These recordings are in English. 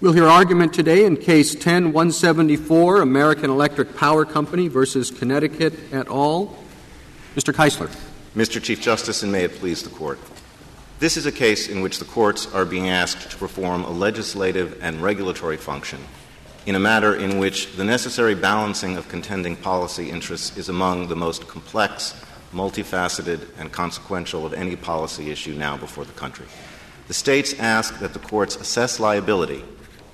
We'll hear argument today in Case 10-174, American Electric Power Company versus Connecticut et al. Mr. Keisler. Mr. Chief Justice, and may it please the Court. This is a case in which the courts are being asked to perform a legislative and regulatory function in a matter in which the necessary balancing of contending policy interests is among the most complex, multifaceted, and consequential of any policy issue now before the country. The states ask that the courts assess liability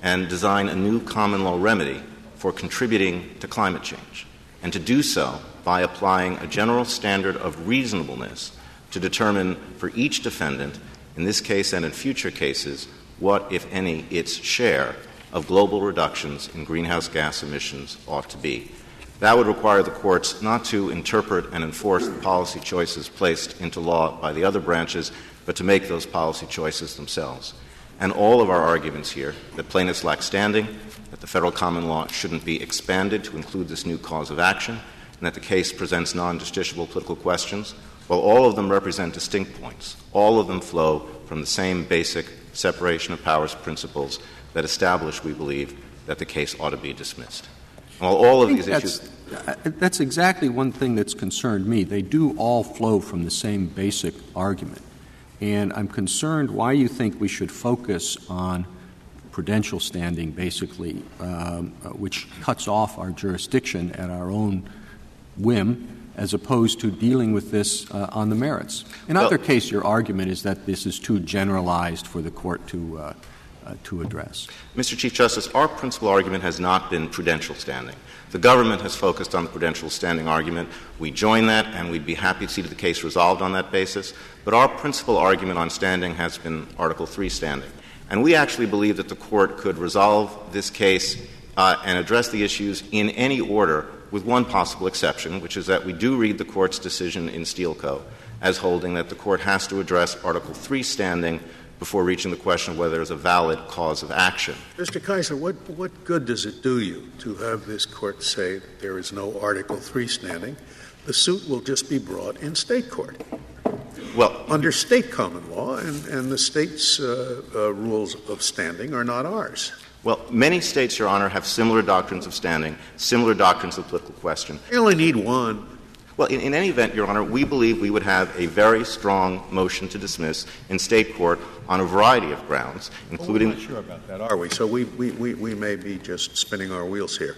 and design a new common law remedy for contributing to climate change, and to do so by applying a general standard of reasonableness to determine for each defendant, in this case and in future cases, what, if any, its share of global reductions in greenhouse gas emissions ought to be. That would require the courts not to interpret and enforce the policy choices placed into law by the other branches, but to make those policy choices themselves. And all of our arguments here, that plaintiffs lack standing, that the federal common law shouldn't be expanded to include this new cause of action, and that the case presents non-justiciable political questions, well, all of them represent distinct points. All of them flow from the same basic separation of powers principles that establish, we believe, that the case ought to be dismissed. While all of these issues... That's exactly one thing that's concerned me. They do all flow from the same basic argument. And I'm concerned why you think we should focus on prudential standing, basically, which cuts off our jurisdiction at our own whim, as opposed to dealing with this on the merits. In either case, your argument is that this is too generalized for the court to address. Mr. Chief Justice, our principal argument has not been prudential standing. The government has focused on the prudential standing argument. We join that, and we'd be happy to see the case resolved on that basis. But our principal argument on standing has been Article III standing. And we actually believe that the court could resolve this case and address the issues in any order, with one possible exception, which is that we do read the Court's decision in Steel Co. as holding that the Court has to address Article III standing before reaching the question of whether there's a valid cause of action. Mr. Keisler, what good does it do you to have this Court say that there is no Article III standing? The suit will just be brought in state court. Well, under state common law, and the state's rules of standing are not ours. Well, many states, Your Honor, have similar doctrines of standing, similar doctrines of political question. You only need one. Well, in any event, Your Honor, we believe we would have a very strong motion to dismiss in state court on a variety of grounds, including... We're not sure about that, are we? So we may be just spinning our wheels here.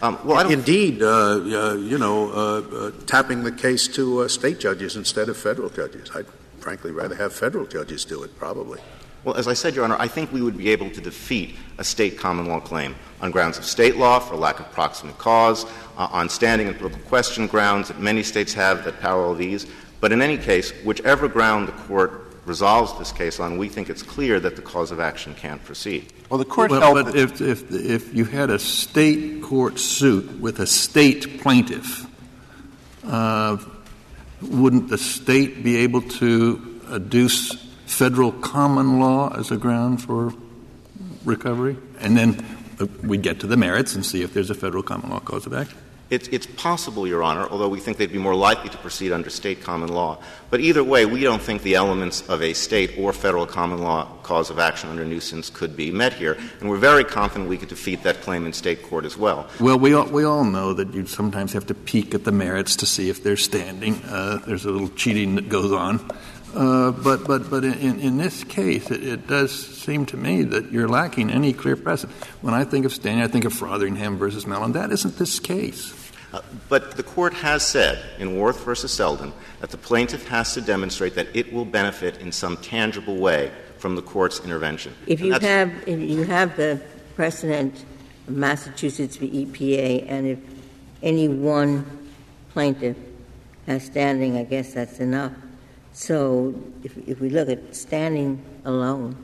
Tapping the case to state judges instead of federal judges. I'd frankly rather have federal judges do it, probably. Well, as I said, Your Honor, I think we would be able to defeat a state common law claim on grounds of state law for lack of proximate cause, on standing and political question grounds that many states have that parallel these. But in any case, whichever ground the Court resolves this case on, we think it's clear that the cause of action can't proceed. Well, the Court held that if you had a state court suit with a state plaintiff, wouldn't the state be able to adduce federal common law as a ground for recovery? And then we'd get to the merits and see if there's a federal common law cause of action. It's possible, Your Honor, although we think they'd be more likely to proceed under state common law. But either way, we don't think the elements of a state or federal common law cause of action under nuisance could be met here. And we're very confident we could defeat that claim in state court as well. Well, we all know that you sometimes have to peek at the merits to see if they're standing. There's a little cheating that goes on. But in this case, it does seem to me that you're lacking any clear precedent. When I think of standing, I think of Frothingham versus Mellon. That isn't this case. But the Court has said in Worth versus Selden that the plaintiff has to demonstrate that it will benefit in some tangible way from the Court's intervention. If you have the precedent of Massachusetts v. EPA, and if any one plaintiff has standing, I guess that's enough. So if we look at standing alone,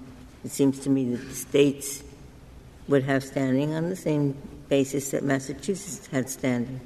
it seems to me that the states would have standing on the same basis that Massachusetts had standing.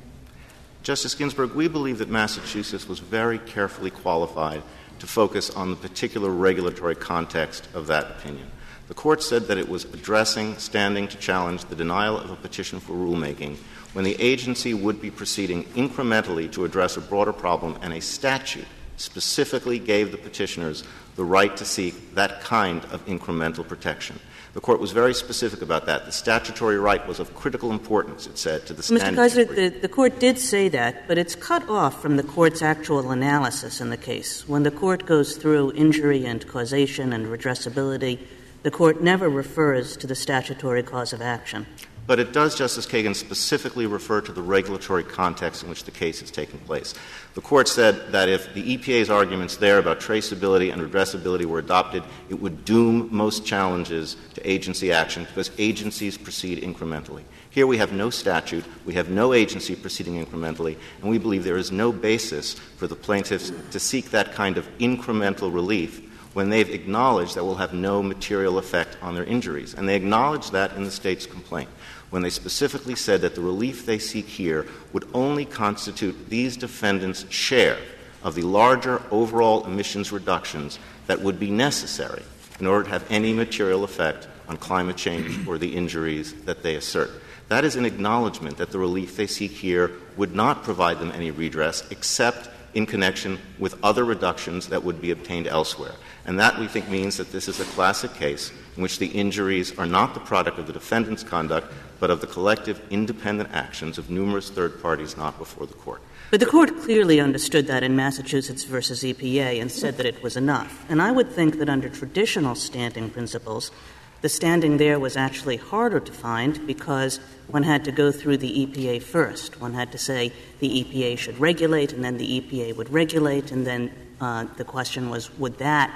Justice Ginsburg, we believe that Massachusetts was very carefully qualified to focus on the particular regulatory context of that opinion. The Court said that it was addressing standing to challenge the denial of a petition for rulemaking when the agency would be proceeding incrementally to address a broader problem, and a statute specifically gave the petitioners the right to seek that kind of incremental protection. The Court was very specific about that. The statutory right was of critical importance, it said, to the standard. Mr. President, the Court did say that, but it's cut off from the Court's actual analysis in the case. When the Court goes through injury and causation and redressability, the Court never refers to the statutory cause of action. But it does, Justice Kagan, specifically refer to the regulatory context in which the case is taking place. The Court said that if the EPA's arguments there about traceability and redressability were adopted, it would doom most challenges to agency action because agencies proceed incrementally. Here we have no statute, we have no agency proceeding incrementally, and we believe there is no basis for the plaintiffs to seek that kind of incremental relief when they've acknowledged that will have no material effect on their injuries. And they acknowledged that in the state's complaint, when they specifically said that the relief they seek here would only constitute these defendants' share of the larger overall emissions reductions that would be necessary in order to have any material effect on climate change or the injuries that they assert. That is an acknowledgment that the relief they seek here would not provide them any redress except in connection with other reductions that would be obtained elsewhere. And that, we think, means that this is a classic case in which the injuries are not the product of the defendant's conduct, but of the collective independent actions of numerous third parties not before the Court. But the Court clearly understood that in Massachusetts versus EPA and said that it was enough. And I would think that under traditional standing principles, the standing there was actually harder to find because one had to go through the EPA first. One had to say the EPA should regulate, and then the EPA would regulate, and then the question was, would that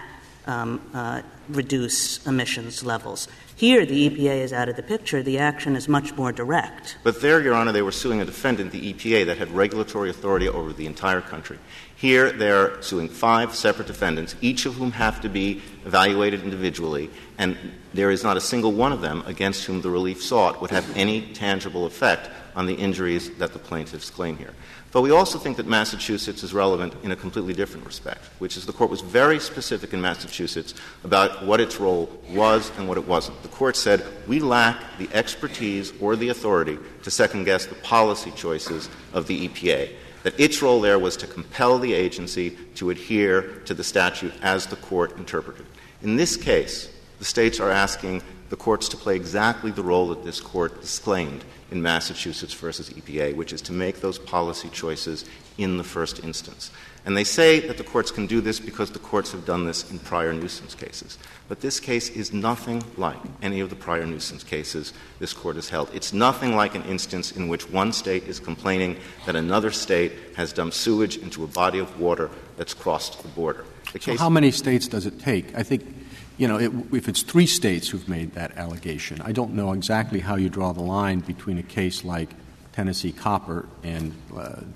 reduce emissions levels? Here, the EPA is out of the picture. The action is much more direct. But there, Your Honor, they were suing a defendant, the EPA, that had regulatory authority over the entire country. Here, they're suing five separate defendants, each of whom have to be evaluated individually, and there is not a single one of them against whom the relief sought would have any tangible effect on the injuries that the plaintiffs claim here. But we also think that Massachusetts is relevant in a completely different respect, which is the Court was very specific in Massachusetts about what its role was and what it wasn't. The Court said, we lack the expertise or the authority to second-guess the policy choices of the EPA, that its role there was to compel the agency to adhere to the statute as the Court interpreted. In this case, the states are asking the courts to play exactly the role that this Court disclaimed in Massachusetts versus EPA, which is to make those policy choices in the first instance. And they say that the courts can do this because the courts have done this in prior nuisance cases. But this case is nothing like any of the prior nuisance cases this Court has held. It's nothing like an instance in which one state is complaining that another state has dumped sewage into a body of water that's crossed the border. So how many states does it take? I think, if it's three states who've made that allegation, I don't know exactly how you draw the line between a case like Tennessee Copper and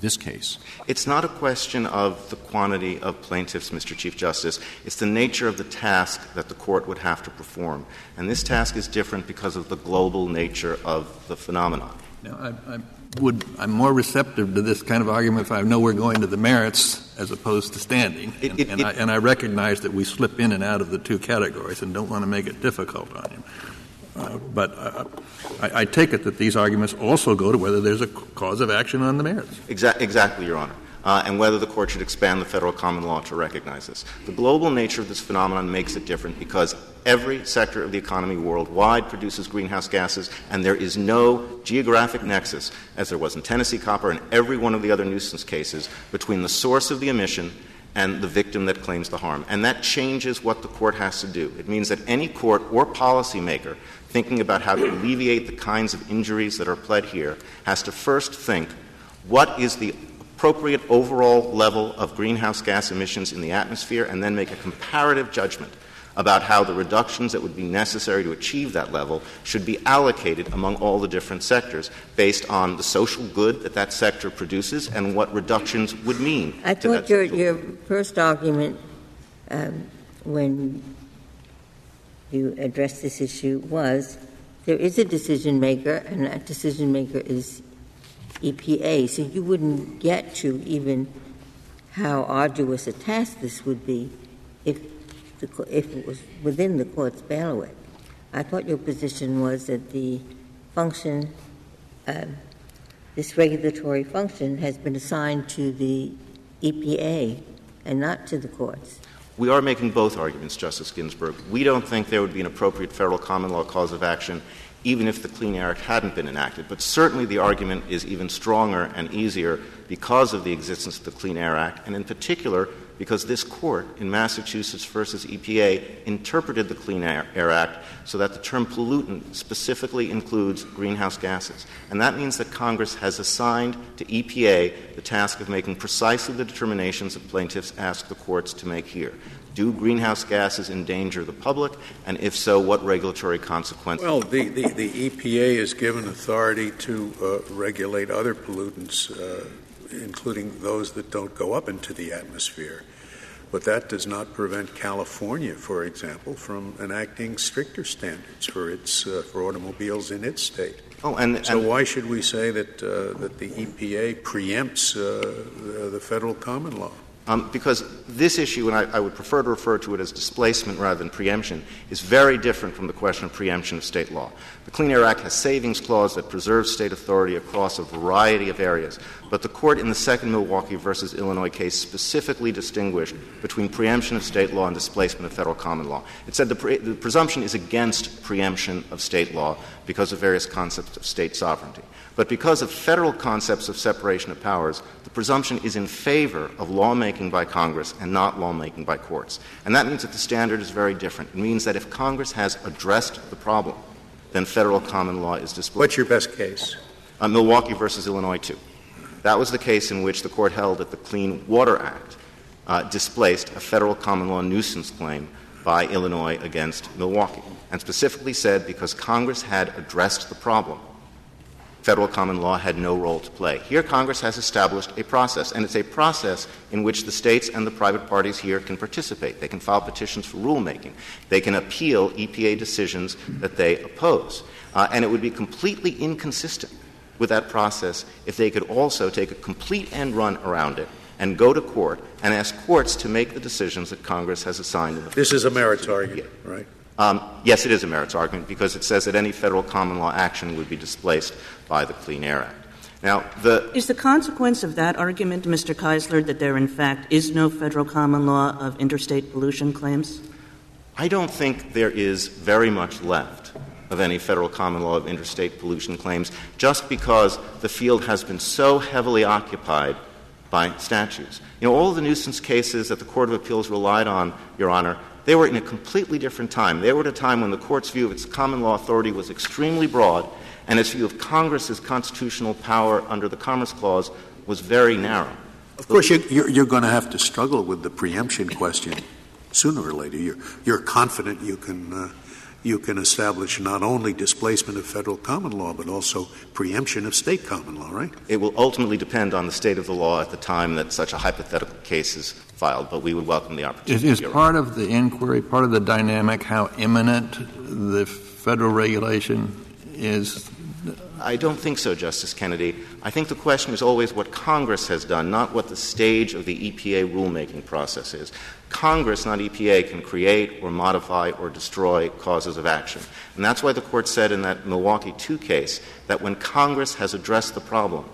this case. It's not a question of the quantity of plaintiffs, Mr. Chief Justice. It's the nature of the task that the Court would have to perform. And this task is different because of the global nature of the phenomenon. Now, I'm more receptive to this kind of argument if I know we're going to the merits as opposed to standing. I recognize that we slip in and out of the two categories and don't want to make it difficult on you. But I take it that these arguments also go to whether there's a cause of action on the merits. Exactly, Your Honor. And whether the Court should expand the federal common law to recognize this. The global nature of this phenomenon makes it different because every sector of the economy worldwide produces greenhouse gases, and there is no geographic nexus, as there was in Tennessee Copper and every one of the other nuisance cases, between the source of the emission and the victim that claims the harm. And that changes what the Court has to do. It means that any court or policymaker thinking about how to alleviate the kinds of injuries that are pled here has to first think, what is the appropriate overall level of greenhouse gas emissions in the atmosphere, and then make a comparative judgment about how the reductions that would be necessary to achieve that level should be allocated among all the different sectors based on the social good that that sector produces and what reductions would mean. I thought your first argument when you addressed this issue was there is a decision-maker, and that decision-maker is EPA, so you wouldn't get to even how arduous a task this would be if it was within the Court's bailiwick. I thought your position was that the function, this regulatory function, has been assigned to the EPA and not to the courts. We are making both arguments, Justice Ginsburg. We don't think there would be an appropriate federal common law cause of action even if the Clean Air Act hadn't been enacted. But certainly the argument is even stronger and easier because of the existence of the Clean Air Act, and in particular because this court in Massachusetts versus EPA interpreted the Clean Air Act so that the term pollutant specifically includes greenhouse gases. And that means that Congress has assigned to EPA the task of making precisely the determinations that plaintiffs ask the courts to make here. Do greenhouse gases endanger the public? And if so, what regulatory consequences? Well, the EPA is given authority to regulate other pollutants, including those that don't go up into the atmosphere. But that does not prevent California, for example, from enacting stricter standards for automobiles in its state. So why should we say that the EPA preempts the federal common law? Because this issue, and I would prefer to refer to it as displacement rather than preemption, is very different from the question of preemption of state law. The Clean Air Act has savings clause that preserves state authority across a variety of areas. But the court in the second Milwaukee versus Illinois case specifically distinguished between preemption of state law and displacement of federal common law. It said the presumption is against preemption of state law because of various concepts of state sovereignty. But because of federal concepts of separation of powers, the presumption is in favor of lawmaking by Congress and not lawmaking by courts. And that means that the standard is very different. It means that if Congress has addressed the problem, then federal common law is displaced. What's your best case? Milwaukee versus Illinois, too. That was the case in which the court held that the Clean Water Act displaced a federal common law nuisance claim by Illinois against Milwaukee, and specifically said because Congress had addressed the problem, federal common law had no role to play. Here, Congress has established a process, and it's a process in which the states and the private parties here can participate. They can file petitions for rulemaking. They can appeal EPA decisions that they oppose. And it would be completely inconsistent with that process if they could also take a complete end run around it and go to court and ask courts to make the decisions that Congress has assigned. This is a merits argument, right? Yes, it is a merits argument because it says that any federal common law action would be displaced by the Clean Air Act. Now, is the consequence of that argument, Mr. Keisler, that there in fact is no federal common law of interstate pollution claims? I don't think there is very much left of any federal common law of interstate pollution claims just because the field has been so heavily occupied by statutes. You know, all the nuisance cases that the Court of Appeals relied on, Your Honor, they were in a completely different time. They were at a time when the Court's view of its common law authority was extremely broad, and its view of Congress's constitutional power under the Commerce Clause was very narrow. Of course, you're going to have to struggle with the preemption question sooner or later. You're confident you can establish not only displacement of federal common law, but also preemption of state common law, right? It will ultimately depend on the state of the law at the time that such a hypothetical case is filed, but we would welcome the opportunity. Is part of the inquiry, part of the dynamic, how imminent the federal regulation is? I don't think so, Justice Kennedy. I think the question is always what Congress has done, not what the stage of the EPA rulemaking process is. Congress, not EPA, can create or modify or destroy causes of action. And that's why the Court said in that Milwaukee 2 case that when Congress has addressed the problem,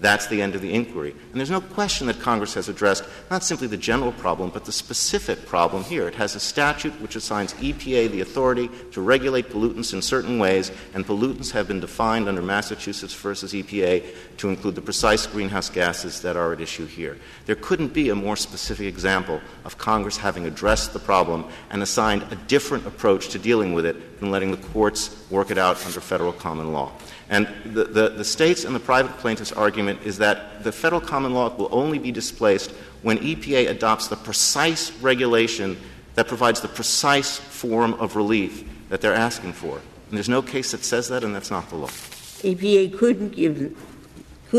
that's the end of the inquiry. And there's no question that Congress has addressed not simply the general problem, but the specific problem here. It has a statute which assigns EPA the authority to regulate pollutants in certain ways, and pollutants have been defined under Massachusetts versus EPA to include the precise greenhouse gases that are at issue here. There couldn't be a more specific example of Congress having addressed the problem and assigned a different approach to dealing with it than letting the courts work it out under federal common law. And the states and the private plaintiffs' argument is that the federal common law will only be displaced when EPA adopts the precise regulation that provides the precise form of relief that they're asking for. And there's no case that says that, and that's not the law. EPA could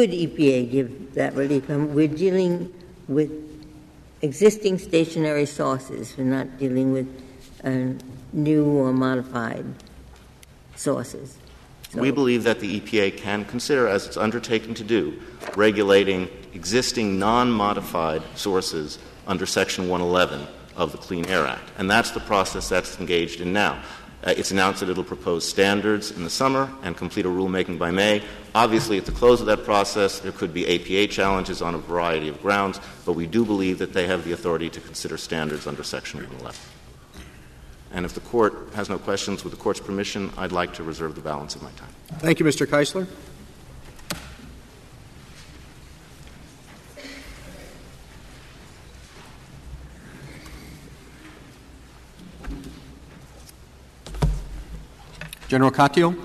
EPA give that relief? And we're dealing with existing stationary sources. We're not dealing with new or modified sources. So we believe that the EPA can consider, as it's undertaken to do, regulating existing non-modified sources under Section 111 of the Clean Air Act. And that's the process that's engaged in now. It's announced that it will propose standards in the summer and complete a rulemaking by May. Obviously, at the close of that process, there could be APA challenges on a variety of grounds, but we do believe that they have the authority to consider standards under Section 111. And if the Court has no questions, with the Court's permission, I'd like to reserve the balance of my time. Thank you, Mr. Keisler. General Katyal.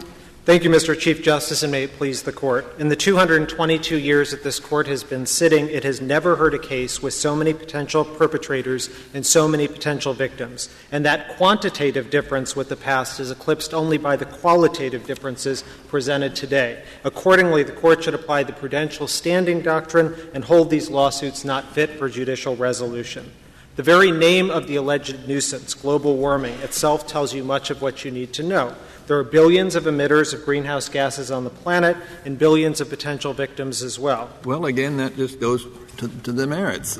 Thank you, Mr. Chief Justice, and may it please the Court. In the 222 years that this Court has been sitting, it has never heard a case with so many potential perpetrators and so many potential victims. And that quantitative difference with the past is eclipsed only by the qualitative differences presented today. Accordingly, the Court should apply the prudential standing doctrine and hold these lawsuits not fit for judicial resolution. The very name of the alleged nuisance, global warming, itself tells you much of what you need to know. There are billions of emitters of greenhouse gases on the planet and billions of potential victims as well. Well, again, that just goes to the merits.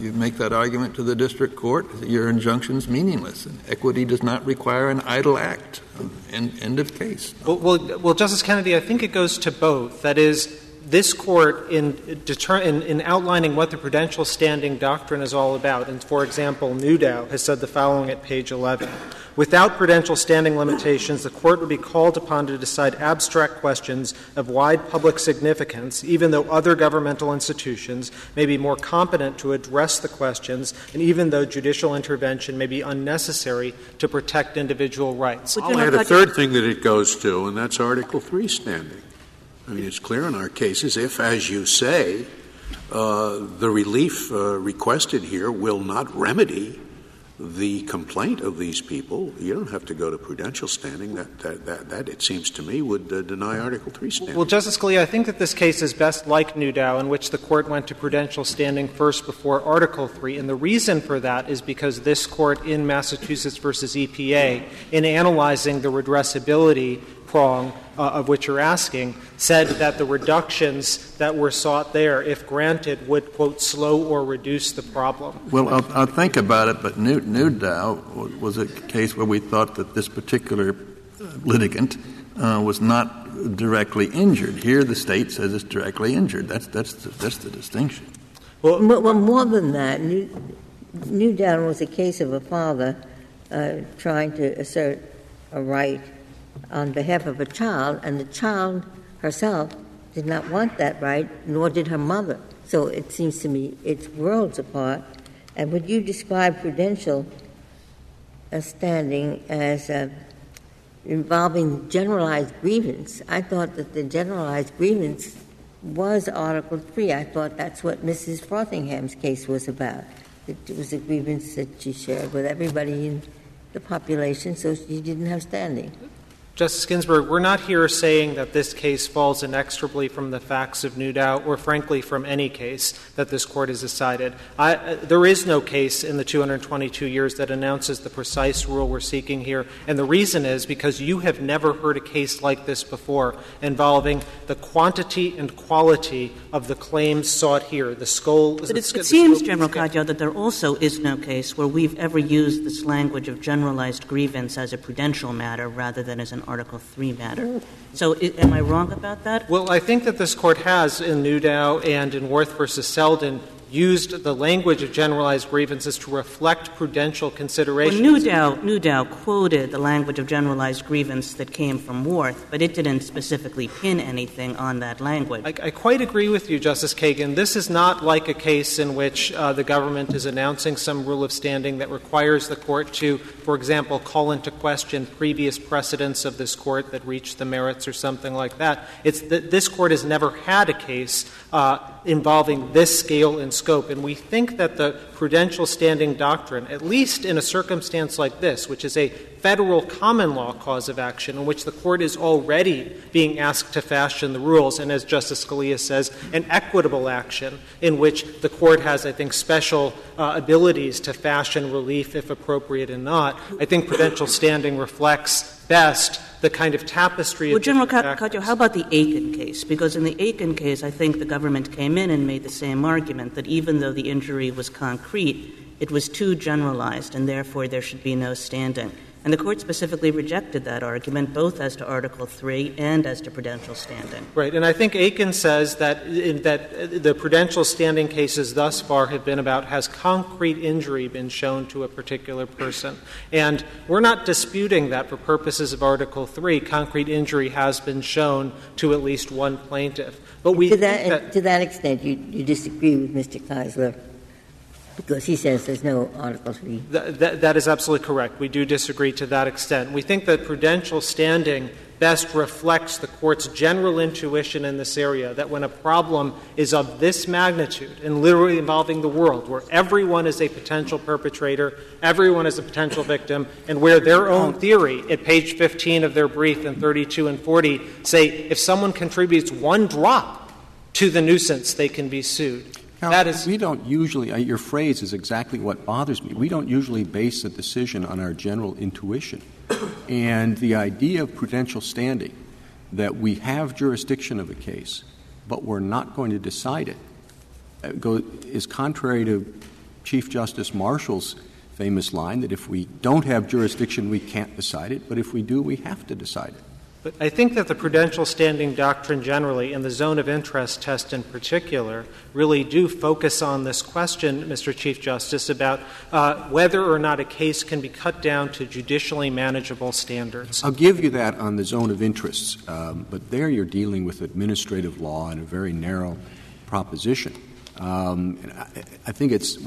You make that argument to the district court, your injunction's meaningless. And equity does not require an idle act. End of case. Well, Justice Kennedy, I think it goes to both. That is, this Court, in outlining what the prudential standing doctrine is all about, and, for example, Newdow has said the following at page 11. Without prudential standing limitations, the Court would be called upon to decide abstract questions of wide public significance, even though other governmental institutions may be more competent to address the questions, and even though judicial intervention may be unnecessary to protect individual rights. I'll add a third thing that it goes to, and that's Article III standing. I mean, it's clear in our cases if, as you say, the relief requested here will not remedy the complaint of these people, you don't have to go to prudential standing. That it seems to me, would deny Article III standing. Well, Justice Scalia, I think that this case is best like Newdow, in which the Court went to prudential standing first before Article III. And the reason for that is because this Court in Massachusetts versus EPA, in analyzing the redressability prong of which you're asking, said that the reductions that were sought there, if granted, would, quote, slow or reduce the problem. Well, I'll think about it, but Newdow was a case where we thought that this particular litigant was not directly injured. Here the state says it's directly injured. That's the distinction. Well, more than that, Newdow was a case of a father trying to assert a right on behalf of a child, and the child herself did not want that right, nor did her mother. So it seems to me it's worlds apart. And would you describe prudential standing as involving generalized grievance? I thought that the generalized grievance was Article III. I thought that's what Mrs. Frothingham's case was about. It was a grievance that she shared with everybody in the population, so she didn't have standing. Justice Ginsburg, we're not here saying that this case falls inextricably from the facts of Newdow or, frankly, from any case that this Court has decided. There is no case in the 222 years that announces the precise rule we're seeking here, and the reason is because you have never heard a case like this before involving the quantity and quality of the claims sought here. General Katyal, that there also is no case where we've ever used this language of generalized grievance as a prudential matter rather than as an Article III matter. So am I wrong about that? Well, I think that this Court has, in Newdow and in Worth versus Selden, used the language of generalized grievances to reflect prudential considerations. Well, Newdow quoted the language of generalized grievance that came from Warth, but it didn't specifically pin anything on that language. I quite agree with you, Justice Kagan. This is not like a case in which the government is announcing some rule of standing that requires the Court to, for example, call into question previous precedents of this Court that reached the merits or something like that. This Court has never had a case involving this scale and scope, and we think that the prudential standing doctrine, at least in a circumstance like this, which is a federal common law cause of action in which the Court is already being asked to fashion the rules, and as Justice Scalia says, an equitable action in which the Court has, I think, special abilities to fashion relief if appropriate and not, I think prudential standing reflects best the kind of tapestry of different factors. General Katyal, how about the Aiken case? Because in the Aiken case, I think the government came in and made the same argument, that even though the injury was concrete, it was too generalized, and therefore there should be no standing. And the Court specifically rejected that argument, both as to Article III and as to prudential standing. Right. And I think Aiken says that the prudential standing cases thus far have been about has concrete injury been shown to a particular person. And we're not disputing that for purposes of Article III, concrete injury has been shown to at least one plaintiff. But we to that extent, you disagree with Mr. Keisler, because he says there's no Article III. That is absolutely correct. We do disagree to that extent. We think that prudential standing best reflects the Court's general intuition in this area that when a problem is of this magnitude and literally involving the world, where everyone is a potential perpetrator, everyone is a potential victim, and where their own theory at page 15 of their brief in 32 and 40 say if someone contributes one drop to the nuisance, they can be sued. Now, we don't usually your phrase is exactly what bothers me. We don't usually base a decision on our general intuition. And the idea of prudential standing, that we have jurisdiction of a case, but we're not going to decide it, is contrary to Chief Justice Marshall's famous line that if we don't have jurisdiction, we can't decide it, but if we do, we have to decide it. But I think that the prudential standing doctrine generally and the zone of interest test in particular really do focus on this question, Mr. Chief Justice, about whether or not a case can be cut down to judicially manageable standards. I'll give you that on the zone of interests, but there you're dealing with administrative law and a very narrow proposition. And I think it's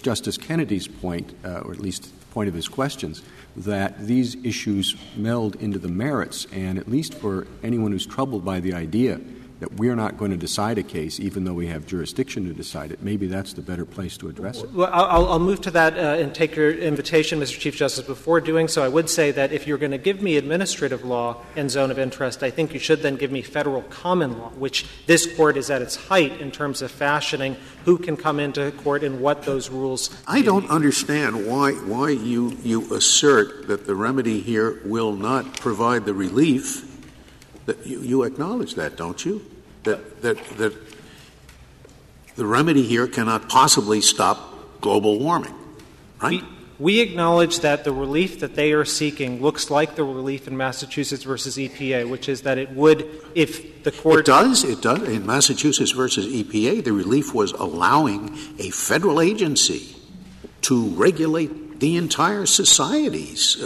Justice Kennedy's point, or at least the point of his questions, that these issues meld into the merits, and at least for anyone who's troubled by the idea that we're not going to decide a case, even though we have jurisdiction to decide it, maybe that's the better place to address it. Well, I'll move to that and take your invitation, Mr. Chief Justice. Before doing so, I would say that if you're going to give me administrative law and zone of interest, I think you should then give me federal common law, which this Court is at its height in terms of fashioning who can come into court and what those rules I don't understand why you assert that the remedy here will not provide the relief. That you acknowledge that, don't you? That the remedy here cannot possibly stop global warming, right? We acknowledge that the relief that they are seeking looks like the relief in Massachusetts versus EPA, which is that it would, if the Court— It does. In Massachusetts versus EPA, the relief was allowing a federal agency to regulate the entire society's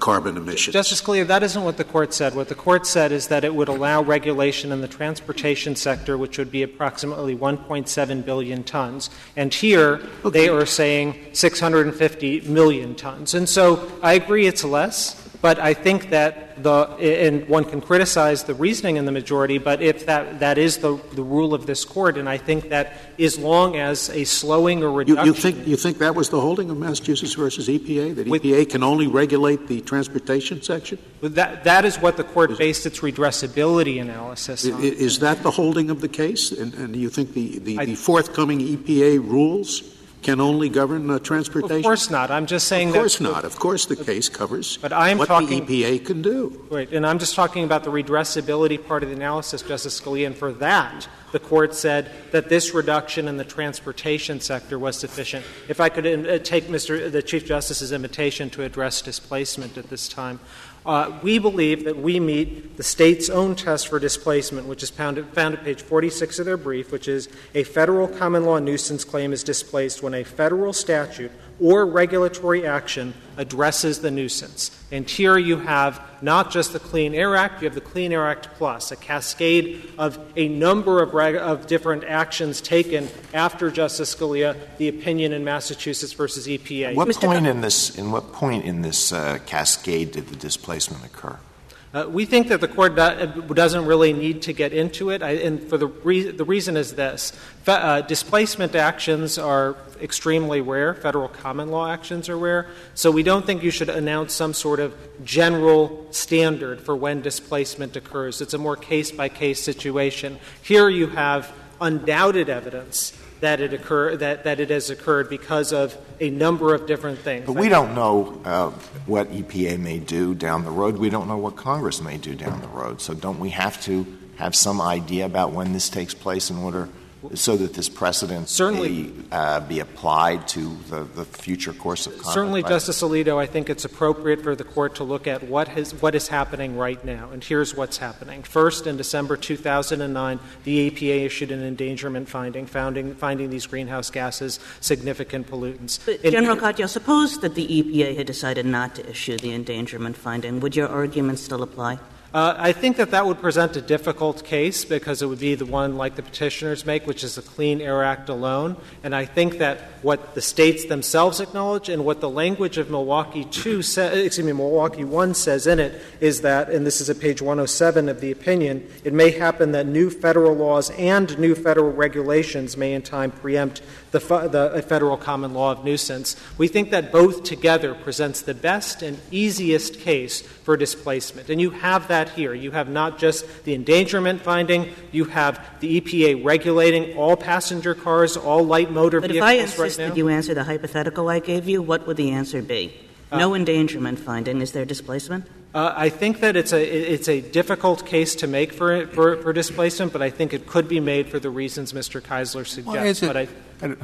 carbon emissions. Justice Scalia, that isn't what the Court said. What the Court said is that it would allow regulation in the transportation sector, which would be approximately 1.7 billion tons. And here, they are saying 650 million tons. And so I agree it's less, but I think that and one can criticize the reasoning in the majority, but if that is the rule of this Court, and I think that as long as a slowing or reduction— You think that was the holding of Massachusetts versus EPA, that EPA can only regulate the transportation section? That is what the Court based its redressability analysis on. Is that the holding of the case? And do you think the forthcoming EPA rules can only govern transportation? Of course not. I'm just saying that— Of course the case covers the EPA can do. Right. And I'm just talking about the redressability part of the analysis, Justice Scalia, and for that, the Court said that this reduction in the transportation sector was sufficient. If I could take the Chief Justice's invitation to address displacement at this time. We believe that we meet the state's own test for displacement, which is found at page 46 of their brief, which is a federal common law nuisance claim is displaced when a federal statute or regulatory action addresses the nuisance. And here you have not just the Clean Air Act, you have the Clean Air Act Plus, a cascade of a number of different actions taken after Justice Scalia, the opinion in Massachusetts versus EPA. At what point in this? In what point in this cascade did the displacement occur? We think that the Court doesn't really need to get into it, and for the reason is this. Displacement actions are extremely rare. Federal common law actions are rare. So we don't think you should announce some sort of general standard for when displacement occurs. It's a more case-by-case situation. Here you have undoubted evidence that it has occurred because of a number of different things. But we don't know what EPA may do down the road. We don't know what Congress may do down the road. So don't we have to have some idea about when this takes place in order so that this precedent certainly be applied to the future course of conduct? Certainly, right? Justice Alito, I think it's appropriate for the Court to look at what is happening right now, and here's what's happening. First, in December 2009, the EPA issued an endangerment finding these greenhouse gases significant pollutants. But General Katyal, suppose that the EPA had decided not to issue the endangerment finding. Would your argument still apply? I think that would present a difficult case because it would be the one like the petitioners make, which is the Clean Air Act alone. And I think that what the states themselves acknowledge and what the language of Milwaukee 1 says in it is that, and this is at page 107 of the opinion, it may happen that new federal laws and new federal regulations may in time preempt the federal common law of nuisance. We think that both together presents the best and easiest case for displacement. And you have that here. You have not just the endangerment finding, you have the EPA regulating all passenger cars, all light motor vehicles right now. But if I insisted you answer the hypothetical I gave you, what would the answer be? No endangerment finding. Is there displacement? I think that it's a difficult case to make for displacement, but I think it could be made for the reasons Mr. Keisler suggests. Why is it, but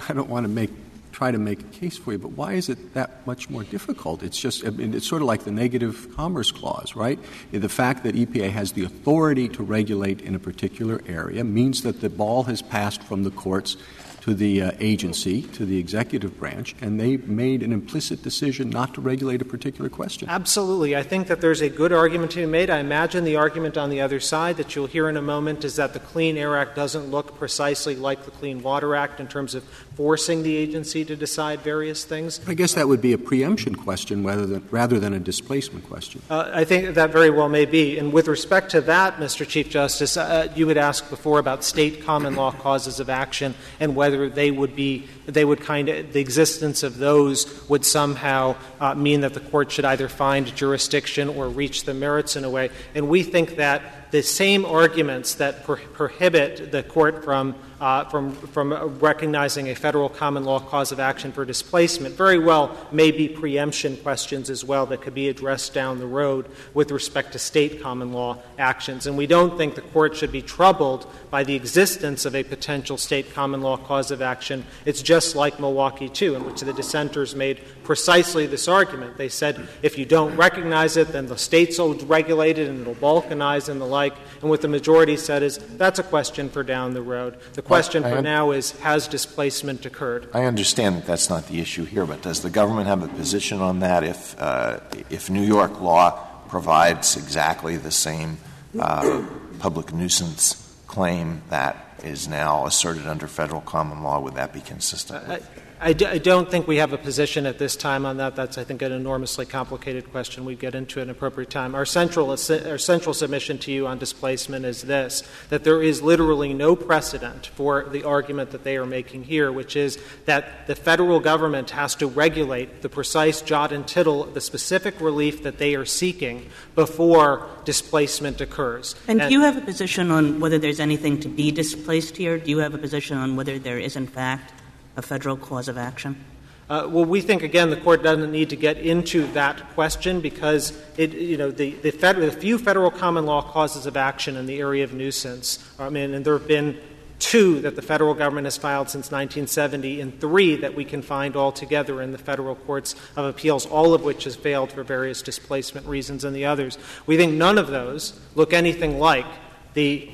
I don't want to try to make a case for you, but why is it that much more difficult? It's just, I mean, it's sort of like the negative commerce clause, right? The fact that EPA has the authority to regulate in a particular area means that the ball has passed from the courts to the agency, to the executive branch, and they made an implicit decision not to regulate a particular question. Absolutely. I think that there's a good argument to be made. I imagine the argument on the other side that you'll hear in a moment is that the Clean Air Act doesn't look precisely like the Clean Water Act in terms of forcing the agency to decide various things. I guess that would be a preemption question rather than a displacement question. I think that very well may be. And with respect to that, Mr. Chief Justice, you had asked before about state common law causes of action and whether the existence of those would somehow mean that the court should either find jurisdiction or reach the merits in a way. And we think that the same arguments that prohibit the court from recognizing a federal common law cause of action for displacement very well may be preemption questions as well that could be addressed down the road with respect to state common law actions. And we don't think the court should be troubled by the existence of a potential state common law cause of action. It's just like Milwaukee 2, in which the dissenters made precisely this argument. They said, if you don't recognize it, then the states will regulate it and it'll balkanize and the like. And what the majority said is, that's a question for down the road. The question for now is, has displacement occurred? I understand that that's not the issue here, but does the government have a position on that if New York law provides exactly the same public nuisance claim that is now asserted under federal common law? Would that be consistent with? I don't think we have a position at this time on that. That's, I think, an enormously complicated question. We'd get into at an appropriate time. Our central submission to you on displacement is this, that there is literally no precedent for the argument that they are making here, which is that the federal government has to regulate the precise jot and tittle of the specific relief that they are seeking before displacement occurs. And do you have a position on whether there's anything to be displaced here? Do you have a position on whether there is, in fact, a federal cause of action? Well, we think, again, the Court doesn't need to get into that question because the few federal common law causes of action in the area of nuisance, and there have been 2 that the federal government has filed since 1970, and 3 that we can find altogether in the federal courts of appeals, all of which has failed for various displacement reasons and the others. We think none of those look anything like the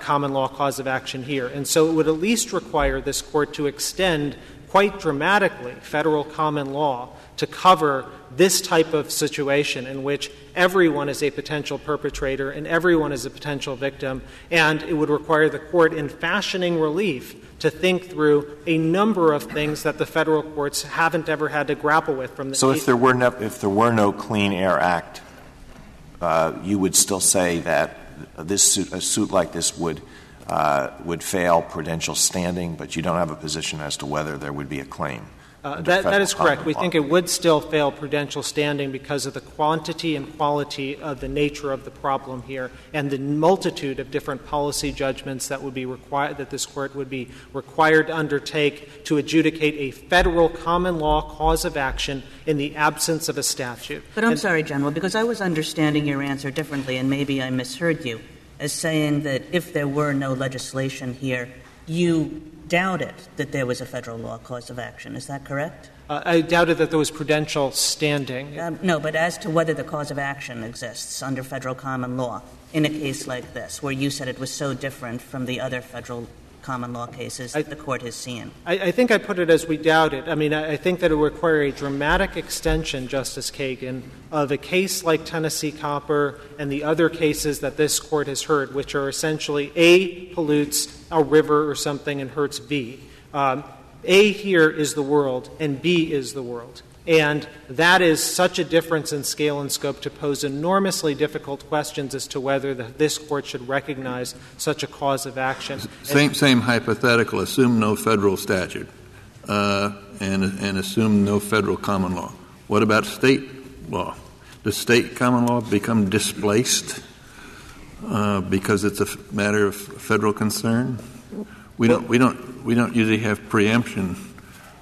common law cause of action here. And so it would at least require this Court to extend quite dramatically federal common law to cover this type of situation in which everyone is a potential perpetrator and everyone is a potential victim, and it would require the Court in fashioning relief to think through a number of things that the federal courts haven't ever had to grapple with. So if there were no Clean Air Act, you would still say that a suit like this would fail prudential standing, but you don't have a position as to whether there would be a claim. That is correct. We think it would still fail prudential standing because of the quantity and quality of the nature of the problem here and the multitude of different policy judgments that would be required, that this Court would be required to undertake to adjudicate a federal common law cause of action in the absence of a statute. But I'm sorry, General, because I was understanding your answer differently, and maybe I misheard you, as saying that if there were no legislation here, you doubted that there was a federal law cause of action. Is that correct? I doubted that there was prudential standing. No, but as to whether the cause of action exists under federal common law in a case like this, where you said it was so different from the other federal common law cases that the Court has seen. I think I put it as we doubted. I mean, I think that it would require a dramatic extension, Justice Kagan, of a case like Tennessee Copper and the other cases that this Court has heard, which are essentially A pollutes a river or something and hurts B. A here is the world, and B is the world. And that is such a difference in scale and scope to pose enormously difficult questions as to whether this Court should recognize such a cause of action. Same hypothetical. Assume no federal statute and assume no federal common law. What about state law? Does state common law become displaced because it's a matter of federal concern? We don't usually have preemption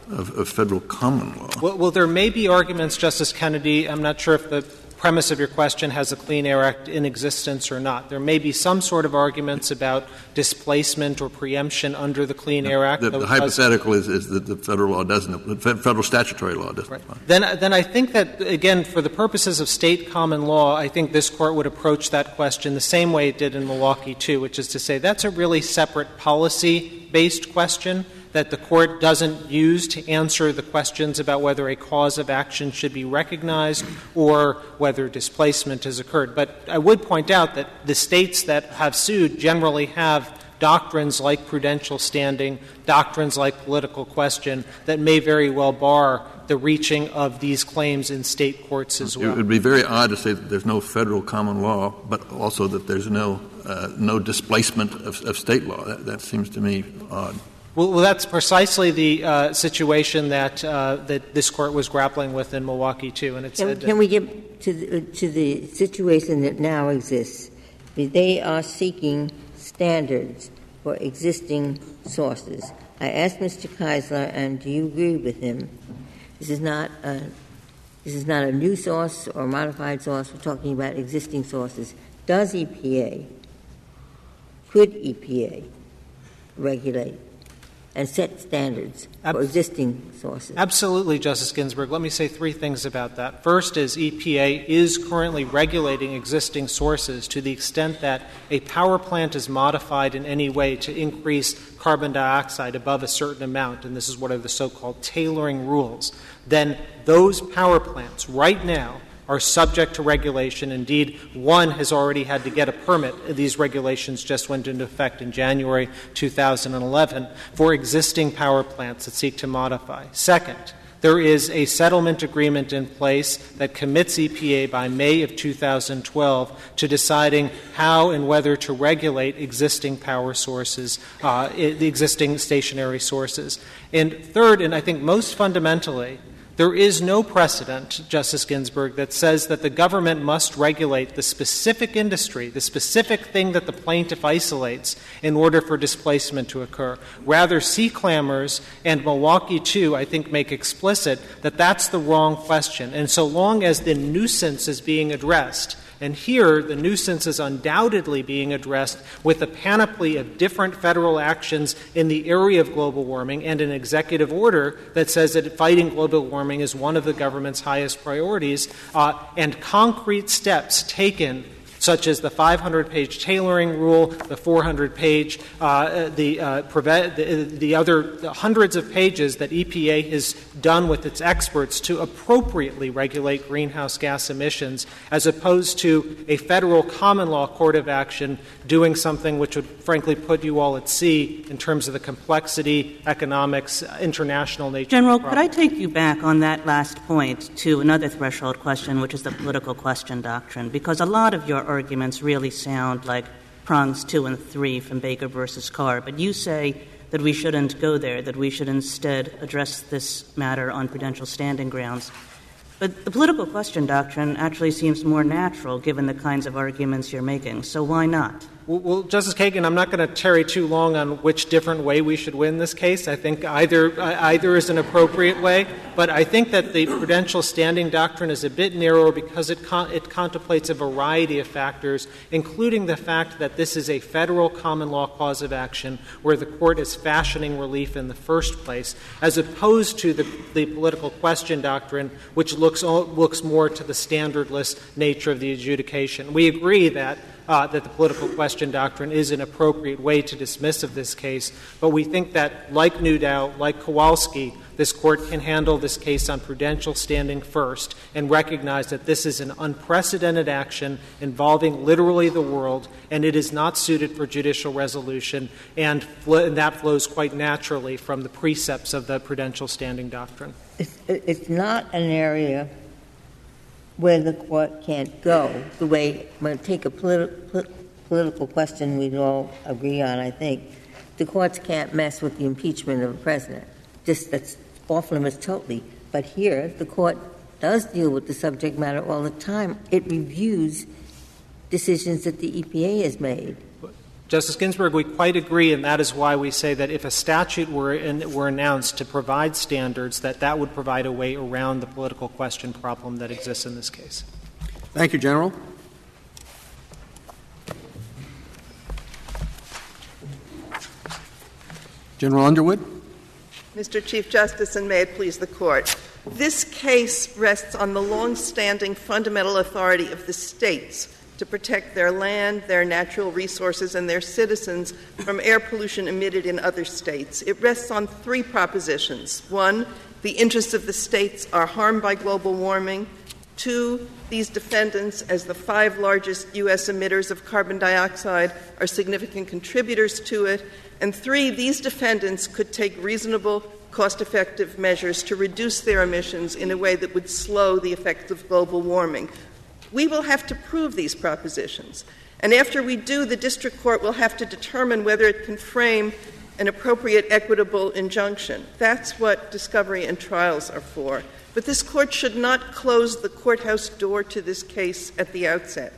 of federal common law. Well, there may be arguments, Justice Kennedy. I'm not sure if the premise of your question has a Clean Air Act in existence or not. There may be some sort of arguments about displacement or preemption under the Clean Air Act. The hypothetical is that the federal law doesn't — federal statutory law doesn't apply. Right. Then I think that, again, for the purposes of state common law, I think this Court would approach that question the same way it did in Milwaukee, too, which is to say that's a really separate policy-based question that the Court doesn't use to answer the questions about whether a cause of action should be recognized or whether displacement has occurred. But I would point out that the states that have sued generally have doctrines like prudential standing, doctrines like political question, that may very well bar the reaching of these claims in state courts as well. It would be very odd to say that there's no federal common law, but also that there's no displacement of state law. That seems to me odd. Well, that's precisely the situation that this Court was grappling with in Milwaukee, too. And it said, can we get to the situation that now exists? They are seeking standards for existing sources. I asked Mr. Keisler, and do you agree with him? This is not a new source or modified source. We're talking about existing sources. Could EPA regulate and set standards for existing sources? Absolutely, Justice Ginsburg. Let me say three things about that. First is EPA is currently regulating existing sources to the extent that a power plant is modified in any way to increase carbon dioxide above a certain amount, and this is what are the so-called tailoring rules, then those power plants right now are subject to regulation. Indeed, one has already had to get a permit. These regulations just went into effect in January 2011 for existing power plants that seek to modify. Second, there is a settlement agreement in place that commits EPA by May of 2012 to deciding how and whether to regulate existing power sources, the existing stationary sources. And third, and I think most fundamentally, there is no precedent, Justice Ginsburg, that says that the government must regulate the specific industry, the specific thing that the plaintiff isolates in order for displacement to occur. Rather, sea clammers and Milwaukee, too, I think make explicit that that's the wrong question. And so long as the nuisance is being addressed, and here the nuisance is undoubtedly being addressed with a panoply of different federal actions in the area of global warming and an executive order that says that fighting global warming is one of the government's highest priorities, and concrete steps taken such as the 500-page tailoring rule, the 400-page, the other hundreds of pages that EPA has done with its experts to appropriately regulate greenhouse gas emissions, as opposed to a federal common law court of action doing something which would, frankly, put you all at sea in terms of the complexity, economics, international nature. General, could I take you back on that last point to another threshold question, which is the political question doctrine? Because a lot of your arguments really sound like prongs 2 and 3 from Baker versus Carr, but you say that we shouldn't go there, that we should instead address this matter on prudential standing grounds. But the political question doctrine actually seems more natural given the kinds of arguments you're making, so why not? Well, Justice Kagan, I'm not going to tarry too long on which different way we should win this case. I think either is an appropriate way, but I think that the prudential standing doctrine is a bit narrower because it contemplates a variety of factors, including the fact that this is a federal common law cause of action where the court is fashioning relief in the first place, as opposed to the political question doctrine, which looks more to the standardless nature of the adjudication. We agree that the political question doctrine is an appropriate way to dismiss of this case, but we think that, like Newdow, like Kowalski, this court can handle this case on prudential standing first and recognize that this is an unprecedented action involving literally the world, and it is not suited for judicial resolution, and that flows quite naturally from the precepts of the prudential standing doctrine. It's not an area where the court can't go the way — when take a political question we'd all agree on, I think. The courts can't mess with the impeachment of a president. Just that's off limits totally. But here, the court does deal with the subject matter all the time. It reviews decisions that the EPA has made. Justice Ginsburg, we quite agree, and that is why we say that if a statute were announced to provide standards, that would provide a way around the political question problem that exists in this case. Thank you, General. General Underwood. Mr. Chief Justice, and may it please the Court, this case rests on the long-standing fundamental authority of the states to protect their land, their natural resources, and their citizens from air pollution emitted in other states. It rests on three propositions. One, the interests of the states are harmed by global warming. Two, these defendants, as the five largest U.S. emitters of carbon dioxide, are significant contributors to it. And three, these defendants could take reasonable, cost-effective measures to reduce their emissions in a way that would slow the effects of global warming. We will have to prove these propositions. And after we do, the district court will have to determine whether it can frame an appropriate equitable injunction. That's what discovery and trials are for. But this court should not close the courthouse door to this case at the outset.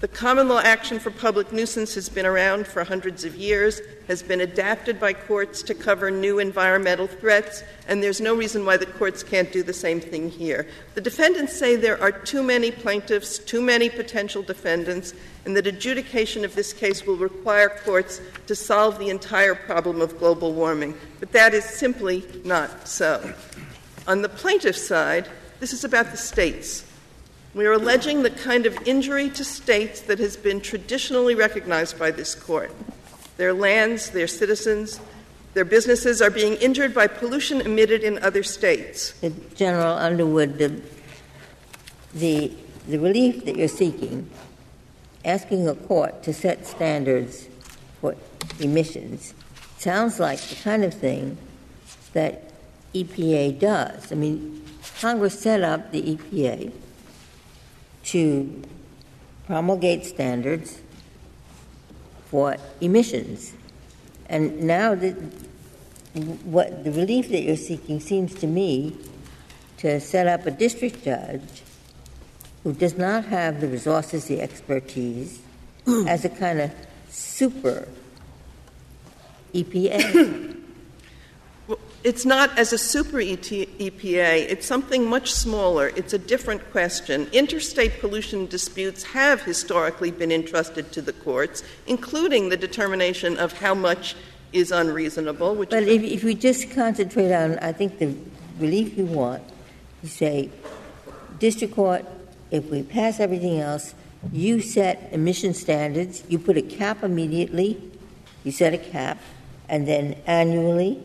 The common law action for public nuisance has been around for hundreds of years, has been adapted by courts to cover new environmental threats, and there's no reason why the courts can't do the same thing here. The defendants say there are too many plaintiffs, too many potential defendants, and that adjudication of this case will require courts to solve the entire problem of global warming. But that is simply not so. On the plaintiff's side, this is about the states. We are alleging the kind of injury to states that has been traditionally recognized by this court. Their lands, their citizens, their businesses are being injured by pollution emitted in other states. General Underwood, the relief that you're seeking, asking a court to set standards for emissions, sounds like the kind of thing that EPA does. I mean, Congress set up the EPA to promulgate standards for emissions. And now what the relief that you're seeking seems to me to set up a district judge who does not have the resources, the expertise, as a kind of super EPA. It's not as a super EPA. It's something much smaller. It's a different question. Interstate pollution disputes have historically been entrusted to the courts, including the determination of how much is unreasonable. But if we just concentrate on, I think, the relief you want, you say, district court, if we pass everything else, you set emission standards, you put a cap immediately, you set a cap, and then annually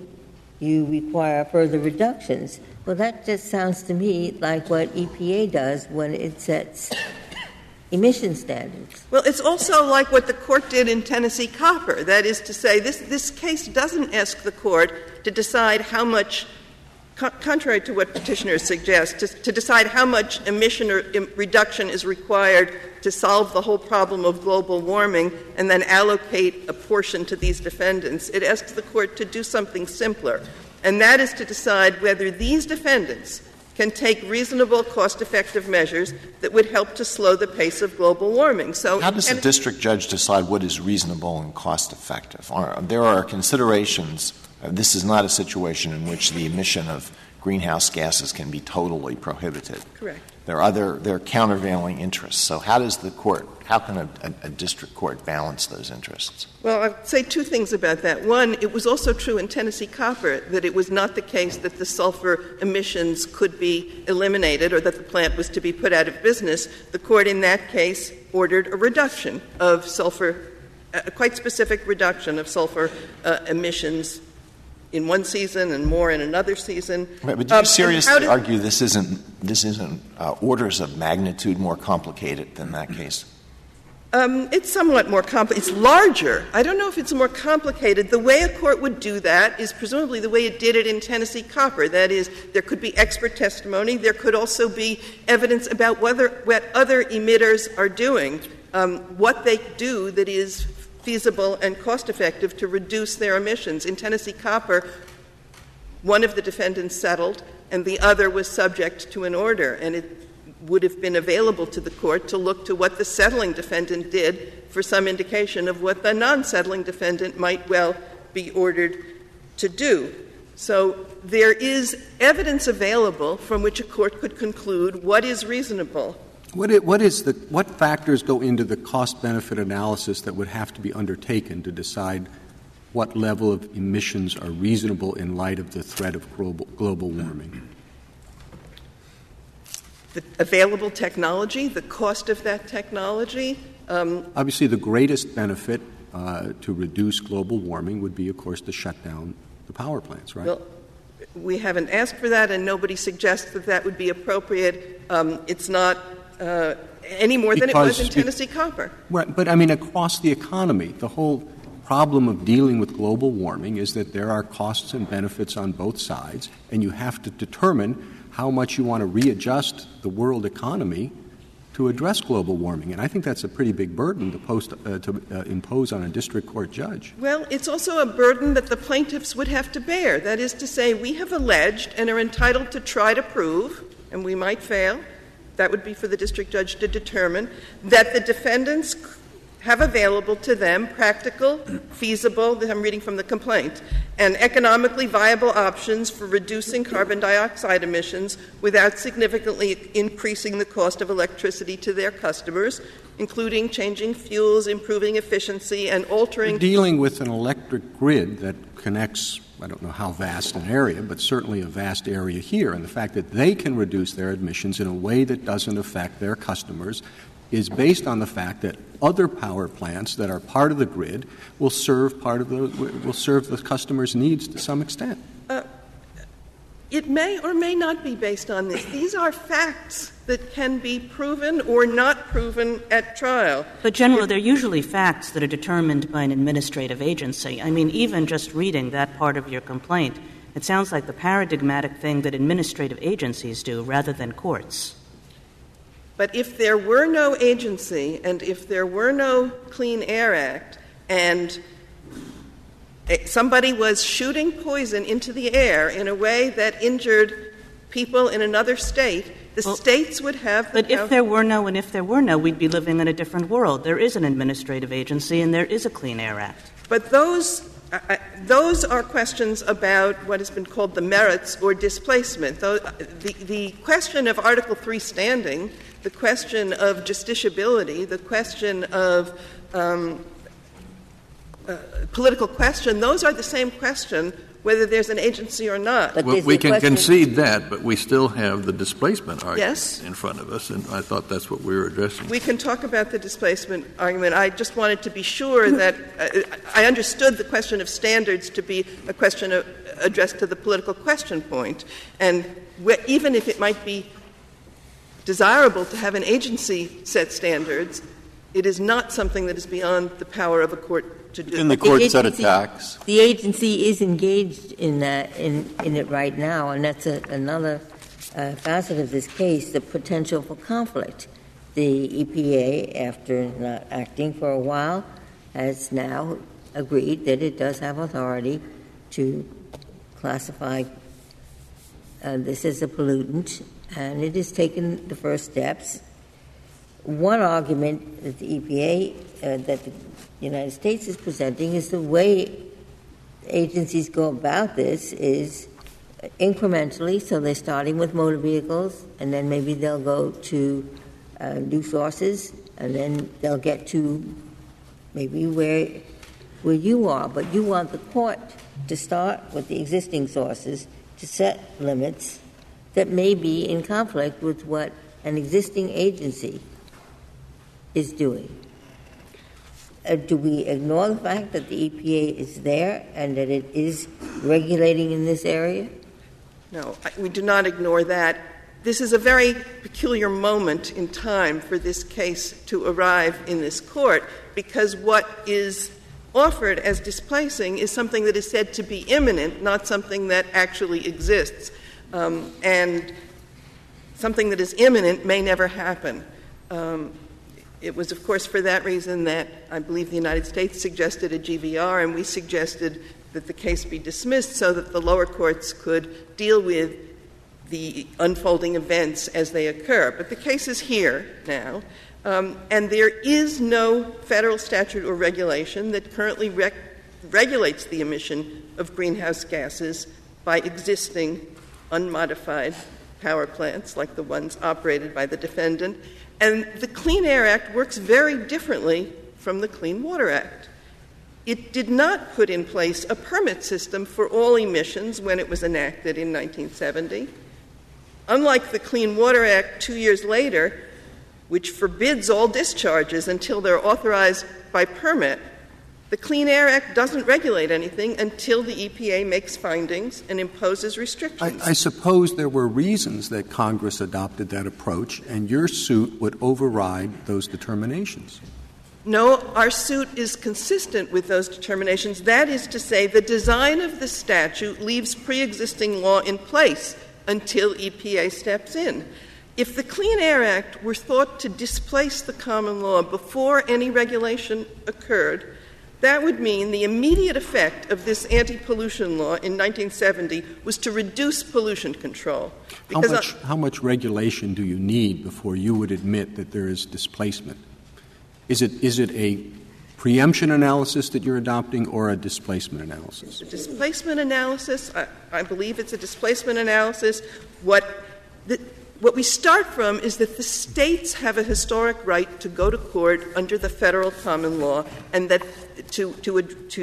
you require further reductions. Well, that just sounds to me like what EPA does when it sets emission standards. Well, it's also like what the court did in Tennessee Copper. That is to say, this case doesn't ask the court to decide how much, contrary to what petitioners suggest, to decide how much emission or reduction is required to solve the whole problem of global warming and then allocate a portion to these defendants. It asks the court to do something simpler, and that is to decide whether these defendants can take reasonable, cost-effective measures that would help to slow the pace of global warming. So how does a district judge decide what is reasonable and cost-effective? There are considerations. This is not a situation in which the emission of greenhouse gases can be totally prohibited. Correct. There are countervailing interests. So how does the court, how can a district court balance those interests? Well, I'd say two things about that. One, it was also true in Tennessee Copper that it was not the case that the sulfur emissions could be eliminated or that the plant was to be put out of business. The court in that case ordered a reduction of sulfur, a quite specific reduction of sulfur emissions in one season and more in another season. Right, but do you seriously argue this isn't orders of magnitude more complicated than that case? It's somewhat more complicated. It's larger. I don't know if it's more complicated. The way a court would do that is presumably the way it did it in Tennessee Copper. That is, there could be expert testimony. There could also be evidence about what other emitters are doing, what they do that is feasible and cost-effective to reduce their emissions. In Tennessee Copper, one of the defendants settled, and the other was subject to an order, and it would have been available to the court to look to what the settling defendant did for some indication of what the non-settling defendant might well be ordered to do. So there is evidence available from which a court could conclude what is reasonable. What factors go into the cost-benefit analysis that would have to be undertaken to decide what level of emissions are reasonable in light of the threat of global warming? The available technology, the cost of that technology. Obviously, the greatest benefit to reduce global warming would be, of course, to shut down the power plants, right? Well, we haven't asked for that, and nobody suggests that that would be appropriate. It's not any more than it was in Tennessee Copper. Right, but, I mean, across the economy, the whole problem of dealing with global warming is that there are costs and benefits on both sides, and you have to determine how much you want to readjust the world economy to address global warming. And I think that's a pretty big burden to impose on a district court judge. Well, it's also a burden that the plaintiffs would have to bear. That is to say, we have alleged and are entitled to try to prove, and we might fail, that would be for the district judge to determine, that the defendants have available to them practical, feasible, I'm reading from the complaint, and economically viable options for reducing carbon dioxide emissions without significantly increasing the cost of electricity to their customers, including changing fuels, improving efficiency, and altering... We're dealing with an electric grid that connects, I don't know how vast an area, but certainly a vast area here, and the fact that they can reduce their emissions in a way that doesn't affect their customers is based on the fact that other power plants that are part of the grid will serve the customer's needs to some extent. It may or may not be based on this. These are facts that can be proven or not proven at trial. But, General, they're usually facts that are determined by an administrative agency. I mean, even just reading that part of your complaint, it sounds like the paradigmatic thing that administrative agencies do rather than courts. But if there were no agency and if there were no Clean Air Act and somebody was shooting poison into the air in a way that injured people in another state, the states would have... But if there were no, we'd be living in a different world. There is an administrative agency and there is a Clean Air Act. But those are questions about what has been called the merits or displacement. The question of Article III standing, the question of justiciability, the question of... political question, those are the same question, whether there's an agency or not. But we can concede that, but we still have the displacement argument in front of us, and I thought that's what we were addressing. We can talk about the displacement argument. I just wanted to be sure that I understood the question of standards to be a question addressed to the political question point. And even if it might be desirable to have an agency set standards, it is not something that is beyond the power of a court. And the court set attacks. The agency is engaged in it right now, and that's another facet of this case, the potential for conflict. The EPA, after not acting for a while, has now agreed that it does have authority to classify this is a pollutant, and it has taken the first steps. One argument that the EPA, that the United States is presenting is the way agencies go about this is incrementally, so they're starting with motor vehicles, and then maybe they'll go to new sources, and then they'll get to maybe where you are. But you want the court to start with the existing sources to set limits that may be in conflict with what an existing agency is doing. Do we ignore the fact that the EPA is there and that it is regulating in this area? No, we do not ignore that. This is a very peculiar moment in time for this case to arrive in this court, because what is offered as displacing is something that is said to be imminent, not something that actually exists. And something that is imminent may never happen. It was, of course, for that reason that I believe the United States suggested a GVR, and we suggested that the case be dismissed so that the lower courts could deal with the unfolding events as they occur. But the case is here now, and there is no federal statute or regulation that currently regulates the emission of greenhouse gases by existing unmodified power plants like the ones operated by the defendant. And the Clean Air Act works very differently from the Clean Water Act. It did not put in place a permit system for all emissions when it was enacted in 1970. Unlike the Clean Water Act 2 years later, which forbids all discharges until they're authorized by permit, the Clean Air Act doesn't regulate anything until the EPA makes findings and imposes restrictions. I suppose there were reasons that Congress adopted that approach, and your suit would override those determinations. No, our suit is consistent with those determinations. That is to say, the design of the statute leaves pre-existing law in place until EPA steps in. If the Clean Air Act were thought to displace the common law before any regulation occurred, that would mean the immediate effect of this anti-pollution law in 1970 was to reduce pollution control. How much regulation do you need before you would admit that there is displacement? Is it a preemption analysis that you're adopting or a displacement analysis? It's a displacement analysis. I believe it's a displacement analysis. What we start from is that the states have a historic right to go to court under the federal common law, and that to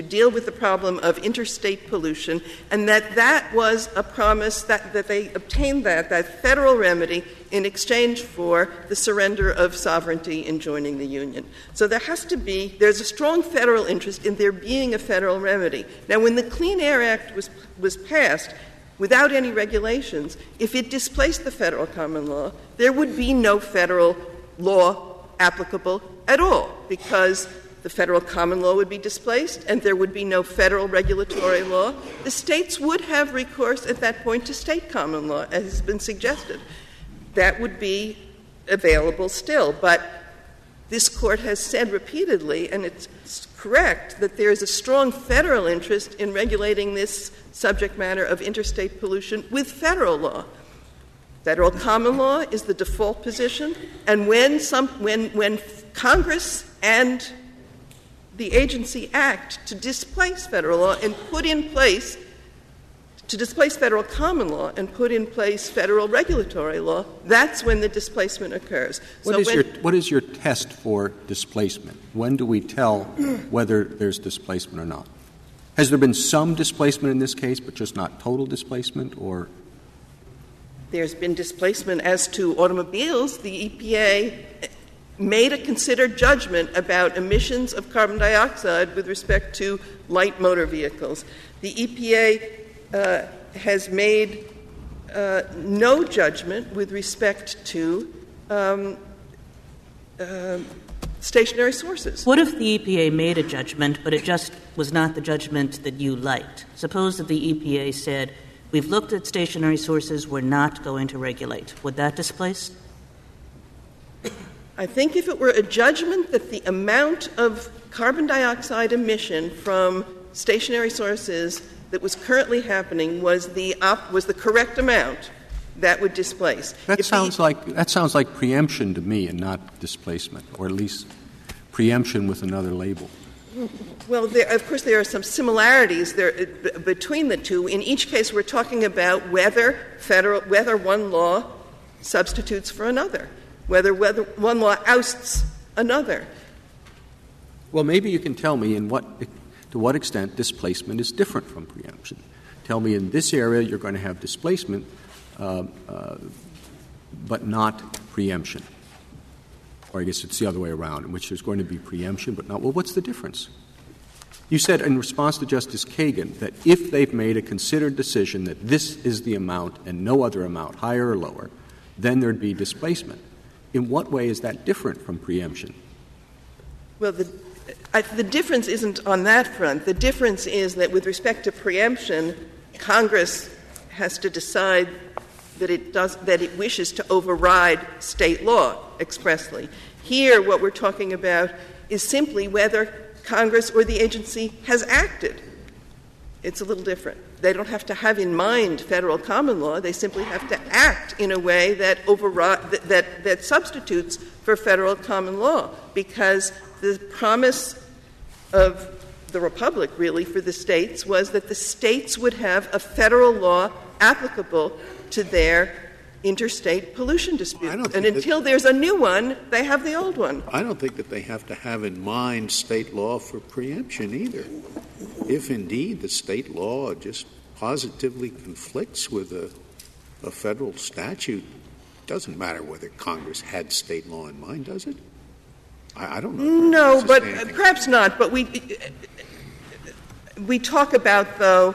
deal with the problem of interstate pollution, and that was a promise that they obtained that federal remedy in exchange for the surrender of sovereignty in joining the Union. So there's a strong federal interest in there being a federal remedy. Now, when the Clean Air Act was passed, without any regulations, if it displaced the federal common law, there would be no federal law applicable at all, because the federal common law would be displaced and there would be no federal regulatory law. The states would have recourse at that point to state common law, as has been suggested. That would be available still, but this Court has said repeatedly, and it's correct, that there is a strong federal interest in regulating this subject matter of interstate pollution with federal law. Federal common law is the default position, and when Congress and the agency act to displace federal law and put in place, to displace federal common law and put in place federal regulatory law, that's when the displacement occurs. What is your test for displacement? When do we tell whether there's displacement or not? Has there been some displacement in this case, but just not total displacement? Or there's been displacement as to automobiles. The EPA made a considered judgment about emissions of carbon dioxide with respect to light motor vehicles. The EPA has made no judgment with respect to stationary sources. What if the EPA made a judgment, but it just was not the judgment that you liked? Suppose that the EPA said, we've looked at stationary sources, we're not going to regulate. Would that displace? I think if it were a judgment that the amount of carbon dioxide emission from stationary sources that was currently happening was the correct amount that would displace. That sounds like preemption to me and not displacement, or at least preemption with another label. Well, of course, there are some similarities there between the two. In each case, we're talking about whether one law substitutes for another, whether one law ousts another. Well, maybe you can tell me to what extent displacement is different from preemption. Tell me in this area you're going to have displacement, but not preemption. Or I guess it's the other way around, in which there's going to be preemption, but not. Well, what's the difference? You said in response to Justice Kagan that if they've made a considered decision that this is the amount and no other amount, higher or lower, then there'd be displacement. In what way is that different from preemption? Well, the difference isn't on that front. The difference is that with respect to preemption, Congress has to decide that it wishes to override state law expressly. Here, what we're talking about is simply whether Congress or the agency has acted. It's a little different. They don't have to have in mind federal common law. They simply have to act in a way that substitutes for federal common law, because the promise of the Republic, really, for the states was that the states would have a federal law applicable to their interstate pollution dispute. And until there's a new one, they have the old one. I don't think that they have to have in mind state law for preemption either. If indeed the state law just positively conflicts with a federal statute, it doesn't matter whether Congress had state law in mind, does it? I don't know. No, but perhaps not. But we talk about, though,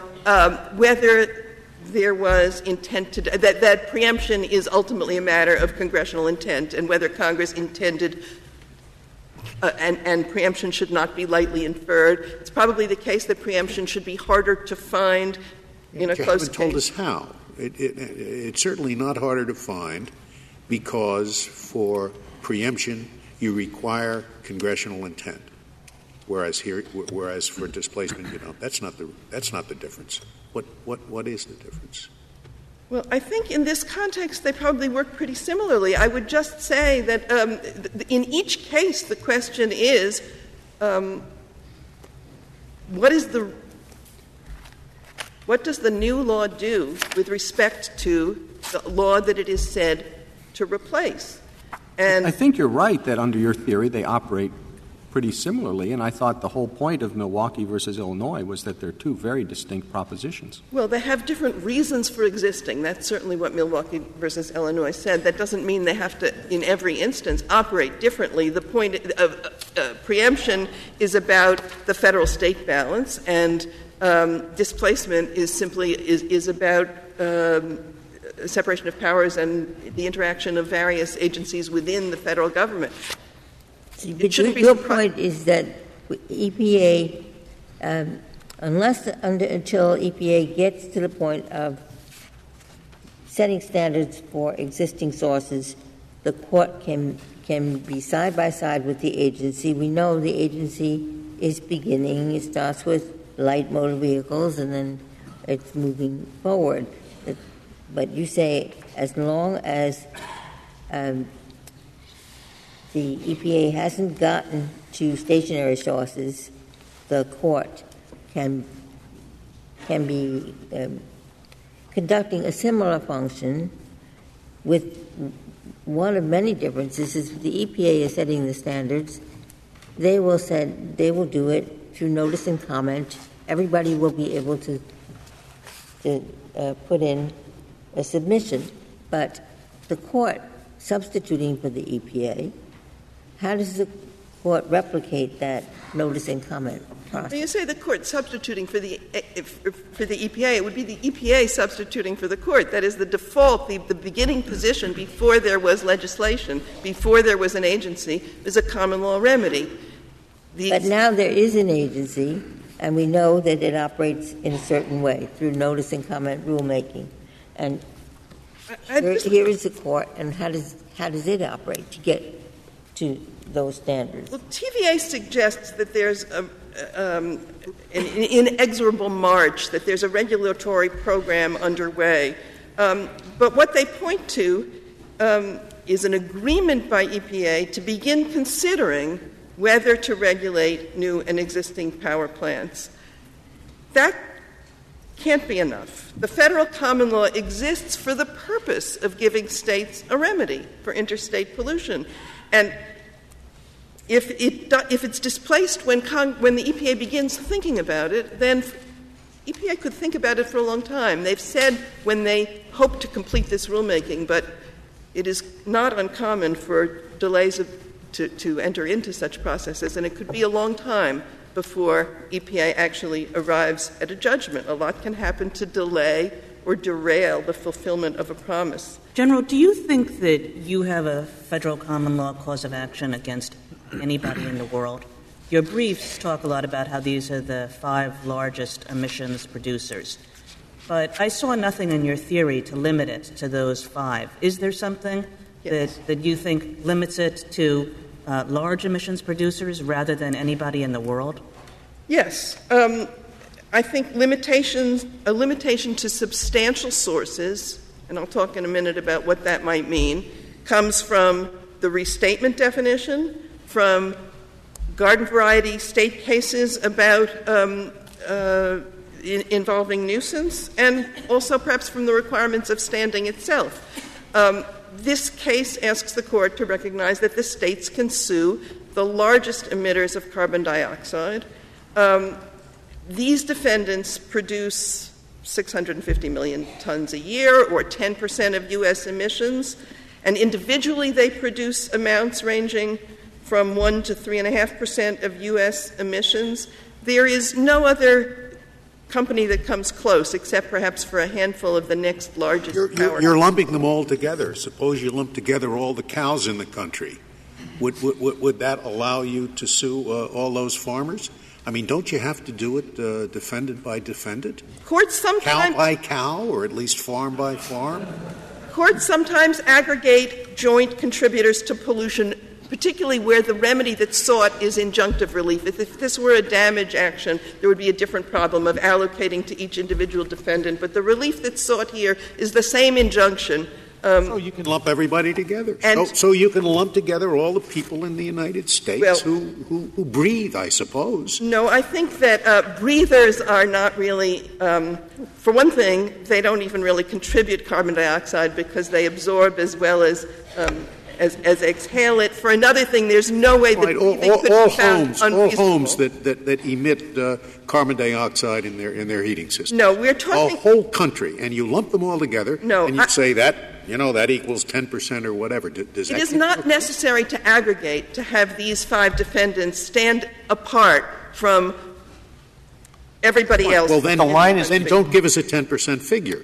whether there was intent that preemption is ultimately a matter of congressional intent, and whether Congress intended and preemption should not be lightly inferred. It's probably the case that preemption should be harder to find in a close case. You haven't told us how. It's certainly not harder to find, because for preemption you require congressional intent, whereas for displacement you don't. That's not the difference. What is the difference? Well, I think in this context they probably work pretty similarly. I would just say that in each case the question is, what does the new law do with respect to the law that it is said to replace? And I think you're right that under your theory they operate pretty similarly, and I thought the whole point of Milwaukee versus Illinois was that they're two very distinct propositions. Well, they have different reasons for existing. That's certainly what Milwaukee versus Illinois said. That doesn't mean they have to, in every instance, operate differently. The point of preemption is about the federal-state balance, and displacement is simply about separation of powers and the interaction of various agencies within the federal government. Your point is that EPA, until EPA gets to the point of setting standards for existing sources, the court can be side by side with the agency. We know the agency is beginning. It starts with light motor vehicles, and then it's moving forward. But you say as long as the EPA hasn't gotten to stationary sources, the court can be conducting a similar function with one of many differences. Is the EPA is setting the standards. They will do it through notice and comment. Everybody will be able to put in a submission, but the court substituting for the EPA. How does the court replicate that notice and comment process? When you say the court substituting for the EPA, it would be the EPA substituting for the court. That is the default, the beginning position before there was legislation, before there was an agency, is a common law remedy. But now there is an agency, and we know that it operates in a certain way through notice and comment rulemaking. And here is the court, and how does it operate to get to those standards? Well, TVA suggests that there's an inexorable march, that there's a regulatory program underway. But what they point to is an agreement by EPA to begin considering whether to regulate new and existing power plants. That can't be enough. The federal common law exists for the purpose of giving states a remedy for interstate pollution. And if it's displaced when the EPA begins thinking about it, then EPA could think about it for a long time. They've said when they hope to complete this rulemaking, but it is not uncommon for delays to enter into such processes, and it could be a long time before EPA actually arrives at a judgment. A lot can happen to delay or derail the fulfillment of a promise. General, do you think that you have a federal common law cause of action against anybody in the world? Your briefs talk a lot about how these are the 5 largest emissions producers. But I saw nothing in your theory to limit it to those 5. Is there something that you think limits it to large emissions producers rather than anybody in the world? Yes. I think a limitation to substantial sources, and I'll talk in a minute about what that might mean, comes from the restatement definition, from garden variety state cases about involving nuisance, and also perhaps from the requirements of standing itself. This case asks the court to recognize that the states can sue the largest emitters of carbon dioxide. These defendants produce 650 million tons a year, or 10% of U.S. emissions, and individually they produce amounts ranging from 1 to 3.5% of U.S. emissions. There is no other company that comes close, except perhaps for a handful of the next largest power. You're lumping them all together. Suppose you lump together all the cows in the country. Would that allow you to sue all those farmers? I mean, don't you have to do it defendant by defendant? Courts sometimes... Cow by cow, or at least farm by farm? Courts sometimes aggregate joint contributors to pollution, particularly where the remedy that's sought is injunctive relief. If this were a damage action, there would be a different problem of allocating to each individual defendant. But the relief that's sought here is the same injunction. So you can lump everybody together. And so you can lump together all the people in the United States who breathe, I suppose. No, I think that breathers are not really, for one thing, they don't even really contribute carbon dioxide because they absorb as well as exhale it. For another thing, there's no way that all homes that emit carbon dioxide in their heating system. No, we're talking a whole country, and you lump them all together. No, and you say that equals 10% or whatever. Does that? It is not necessary to aggregate to have these 5 defendants stand apart from everybody else. Well, then the line is, then don't give us a 10% figure.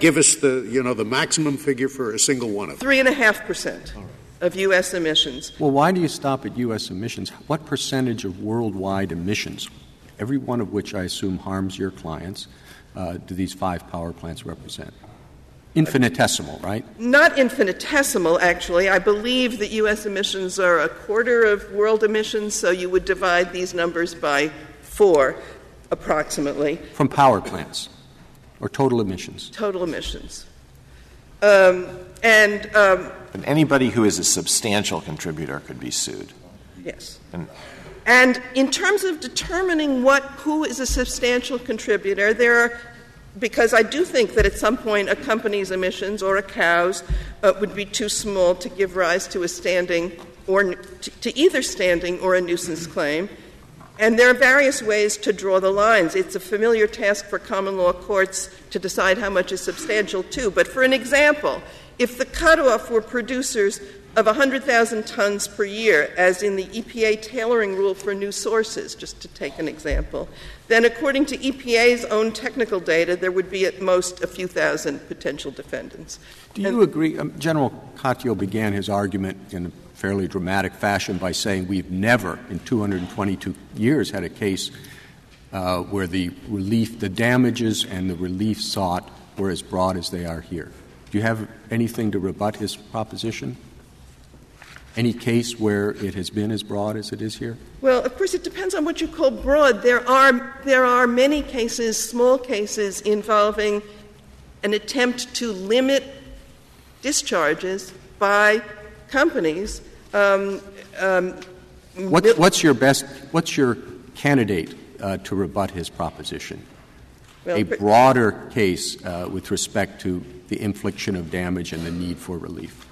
Give us the maximum figure for a single one of them. 3.5% of U.S. emissions. Well, why do you stop at U.S. emissions? What percentage of worldwide emissions, every one of which I assume harms your clients, do these 5 power plants represent? Infinitesimal, right? Not infinitesimal, actually. I believe that U.S. emissions are a quarter of world emissions, so you would divide these numbers by 4, approximately. From power plants. Or total emissions? Total emissions. And anybody who is a substantial contributor could be sued. Yes. And in terms of determining who is a substantial contributor, because I do think that at some point a company's emissions or a cow's would be too small to give rise to a standing or to either standing or a nuisance claim. And there are various ways to draw the lines. It's a familiar task for common law courts to decide how much is substantial, too. But for an example, if the cutoff were producers of 100,000 tons per year, as in the EPA tailoring rule for new sources, just to take an example, then according to EPA's own technical data, there would be at most a few thousand potential defendants. Do you agree? General Katyal began his argument in fairly dramatic fashion by saying we've never in 222 years had a case where the damages and the relief sought were as broad as they are here. Do you have anything to rebut his proposition? any case where it has been as broad as it is here? Well, of course, it depends on what you call broad. There are many cases, small cases, involving an attempt to limit discharges by companies. What's your candidate to rebut his proposition? Well, a broader case with respect to the infliction of damage and the need for relief.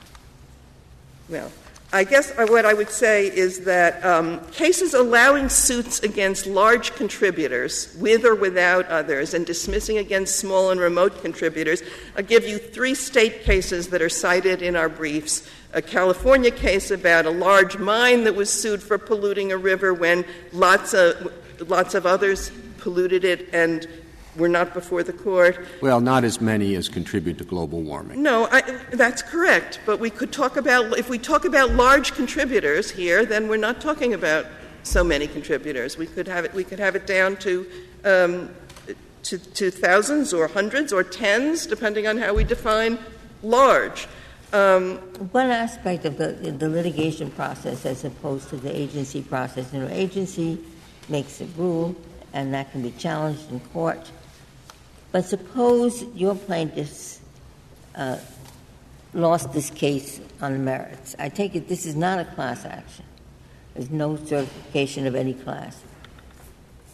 Well, I guess what I would say is that cases allowing suits against large contributors, with or without others, and dismissing against small and remote contributors, I'll give you three state cases that are cited in our briefs. A California case about a large mine that was sued for polluting a river when lots of others polluted it and were not before the court. Well, not as many as contribute to global warming. No, that's correct. But we could talk about — if we talk about large contributors here, then we're not talking about so many contributors. We could have it down to thousands or hundreds or tens, depending on how we define large. One aspect of the litigation process as opposed to the agency process, agency makes a rule, and that can be challenged in court. But suppose your plaintiffs lost this case on the merits. I take it this is not a class action. There's no certification of any class.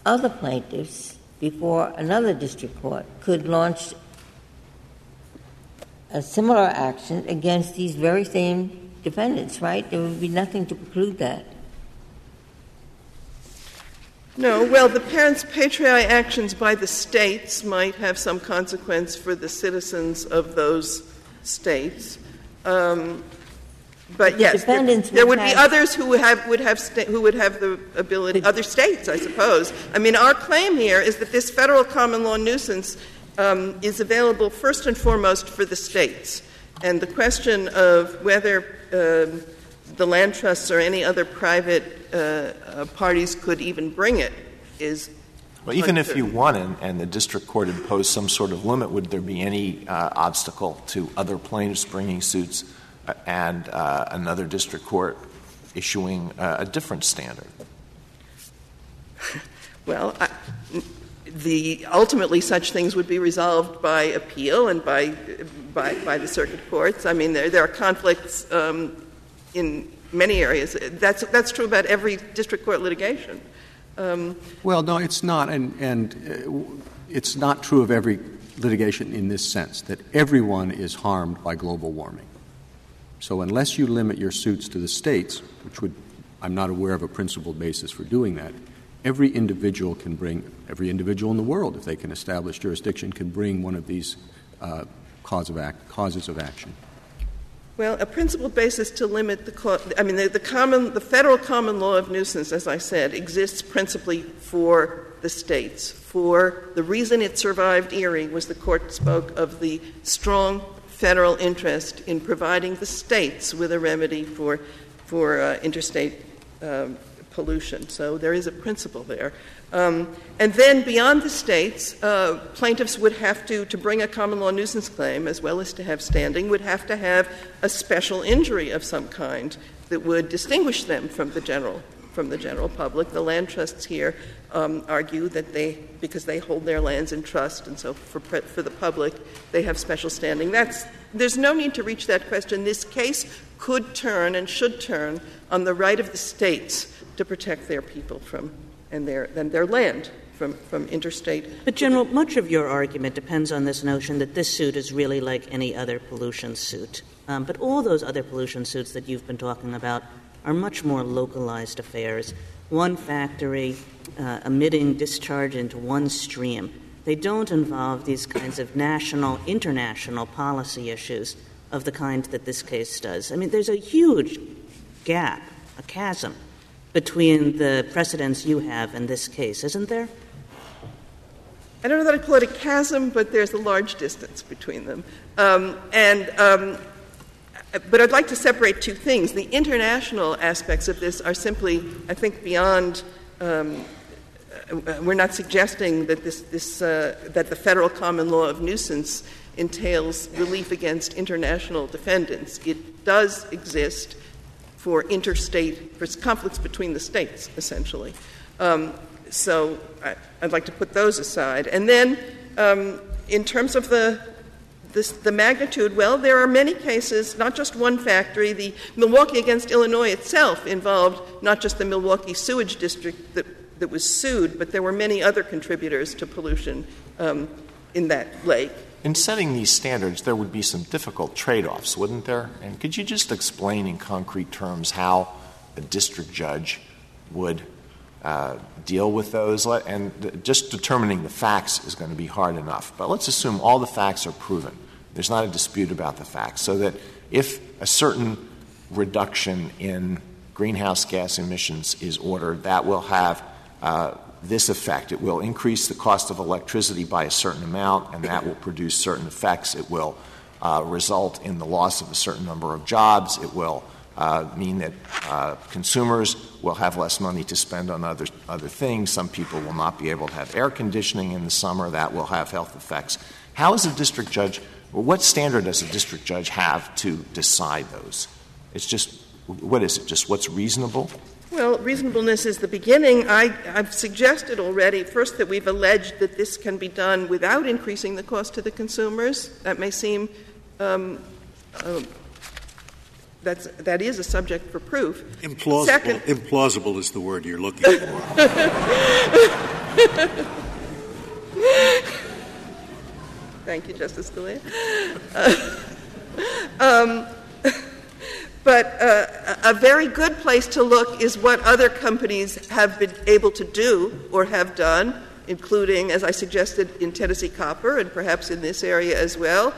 Other plaintiffs, before another district court, could launch a similar action against these very same defendants, right? There would be nothing to preclude that. No. Well, the parents' patriae actions by the states might have some consequence for the citizens of those states. But yes, there would be others who would have the ability. Other states, I suppose. I mean, our claim here is that this federal common law nuisance is available first and foremost for the states, and the question of whether the land trusts or any other private parties could even bring it is well, even if you won and the district court imposed some sort of limit, would there be any obstacle to other plaintiffs bringing suits and another district court issuing a different standard? Well, ultimately such things would be resolved by appeal and by the circuit courts. I mean, there are conflicts in many areas. That's true about every district court litigation. Well, no, it's not, and it's not true of every litigation in this sense, that everyone is harmed by global warming. So unless you limit your suits to the states, which I'm not aware of a principled basis for doing that, every individual in the world, if they can establish jurisdiction, can bring one of these causes of action. Well, a principled basis to limit the federal common law of nuisance, as I said, exists principally for the states. For the reason it survived Erie was the court spoke of the strong federal interest in providing the states with a remedy for interstate pollution. So there is a principle there. And then beyond the states, plaintiffs would have to bring a common law nuisance claim, as well as to have standing, would have to have a special injury of some kind that would distinguish them from the general public. The land trusts here argue that because they hold their lands in trust, and so for the public, they have special standing. There's no need to reach that question. This case could turn and should turn on the right of the states to protect their people and their land from interstate. But, General, much of your argument depends on this notion that this suit is really like any other pollution suit. But all those other pollution suits that you've been talking about are much more localized affairs. One factory emitting discharge into one stream. They don't involve these kinds of national, international policy issues of the kind that this case does. I mean, there's a huge gap, a chasm, between the precedents you have in this case, isn't there? I don't know that I'd call it a chasm, but there's a large distance between them. But I'd like to separate two things. The international aspects of this are simply, I think, beyond we're not suggesting that that the federal common law of nuisance entails relief against international defendants. It does exist for interstate, for conflicts between the states, essentially. So I'd like to put those aside. And then in terms of the magnitude, well, there are many cases, not just one factory. The Milwaukee against Illinois itself involved not just the Milwaukee sewage district that was sued, but there were many other contributors to pollution in that lake. In setting these standards, there would be some difficult trade-offs, wouldn't there? And could you just explain in concrete terms how a district judge would deal with those? And just determining the facts is going to be hard enough. But let's assume all the facts are proven. There's not a dispute about the facts. So that if a certain reduction in greenhouse gas emissions is ordered, that will have this effect. It will increase the cost of electricity by a certain amount, and that will produce certain effects. It will result in the loss of a certain number of jobs. It will mean that consumers will have less money to spend on other things. Some people will not be able to have air conditioning in the summer. That will have health effects. How is a district judge — what standard does a district judge have to decide those? It's just — what is it? Just what's reasonable? Well, reasonableness is the beginning. I've suggested already, first, that we've alleged that this can be done without increasing the cost to the consumers. That may seem that is a subject for proof. Implausible. Second, implausible is the word you're looking for. Thank you, Justice Scalia. But a very good place to look is what other companies have been able to do or have done, including, as I suggested, in Tennessee Copper and perhaps in this area as well,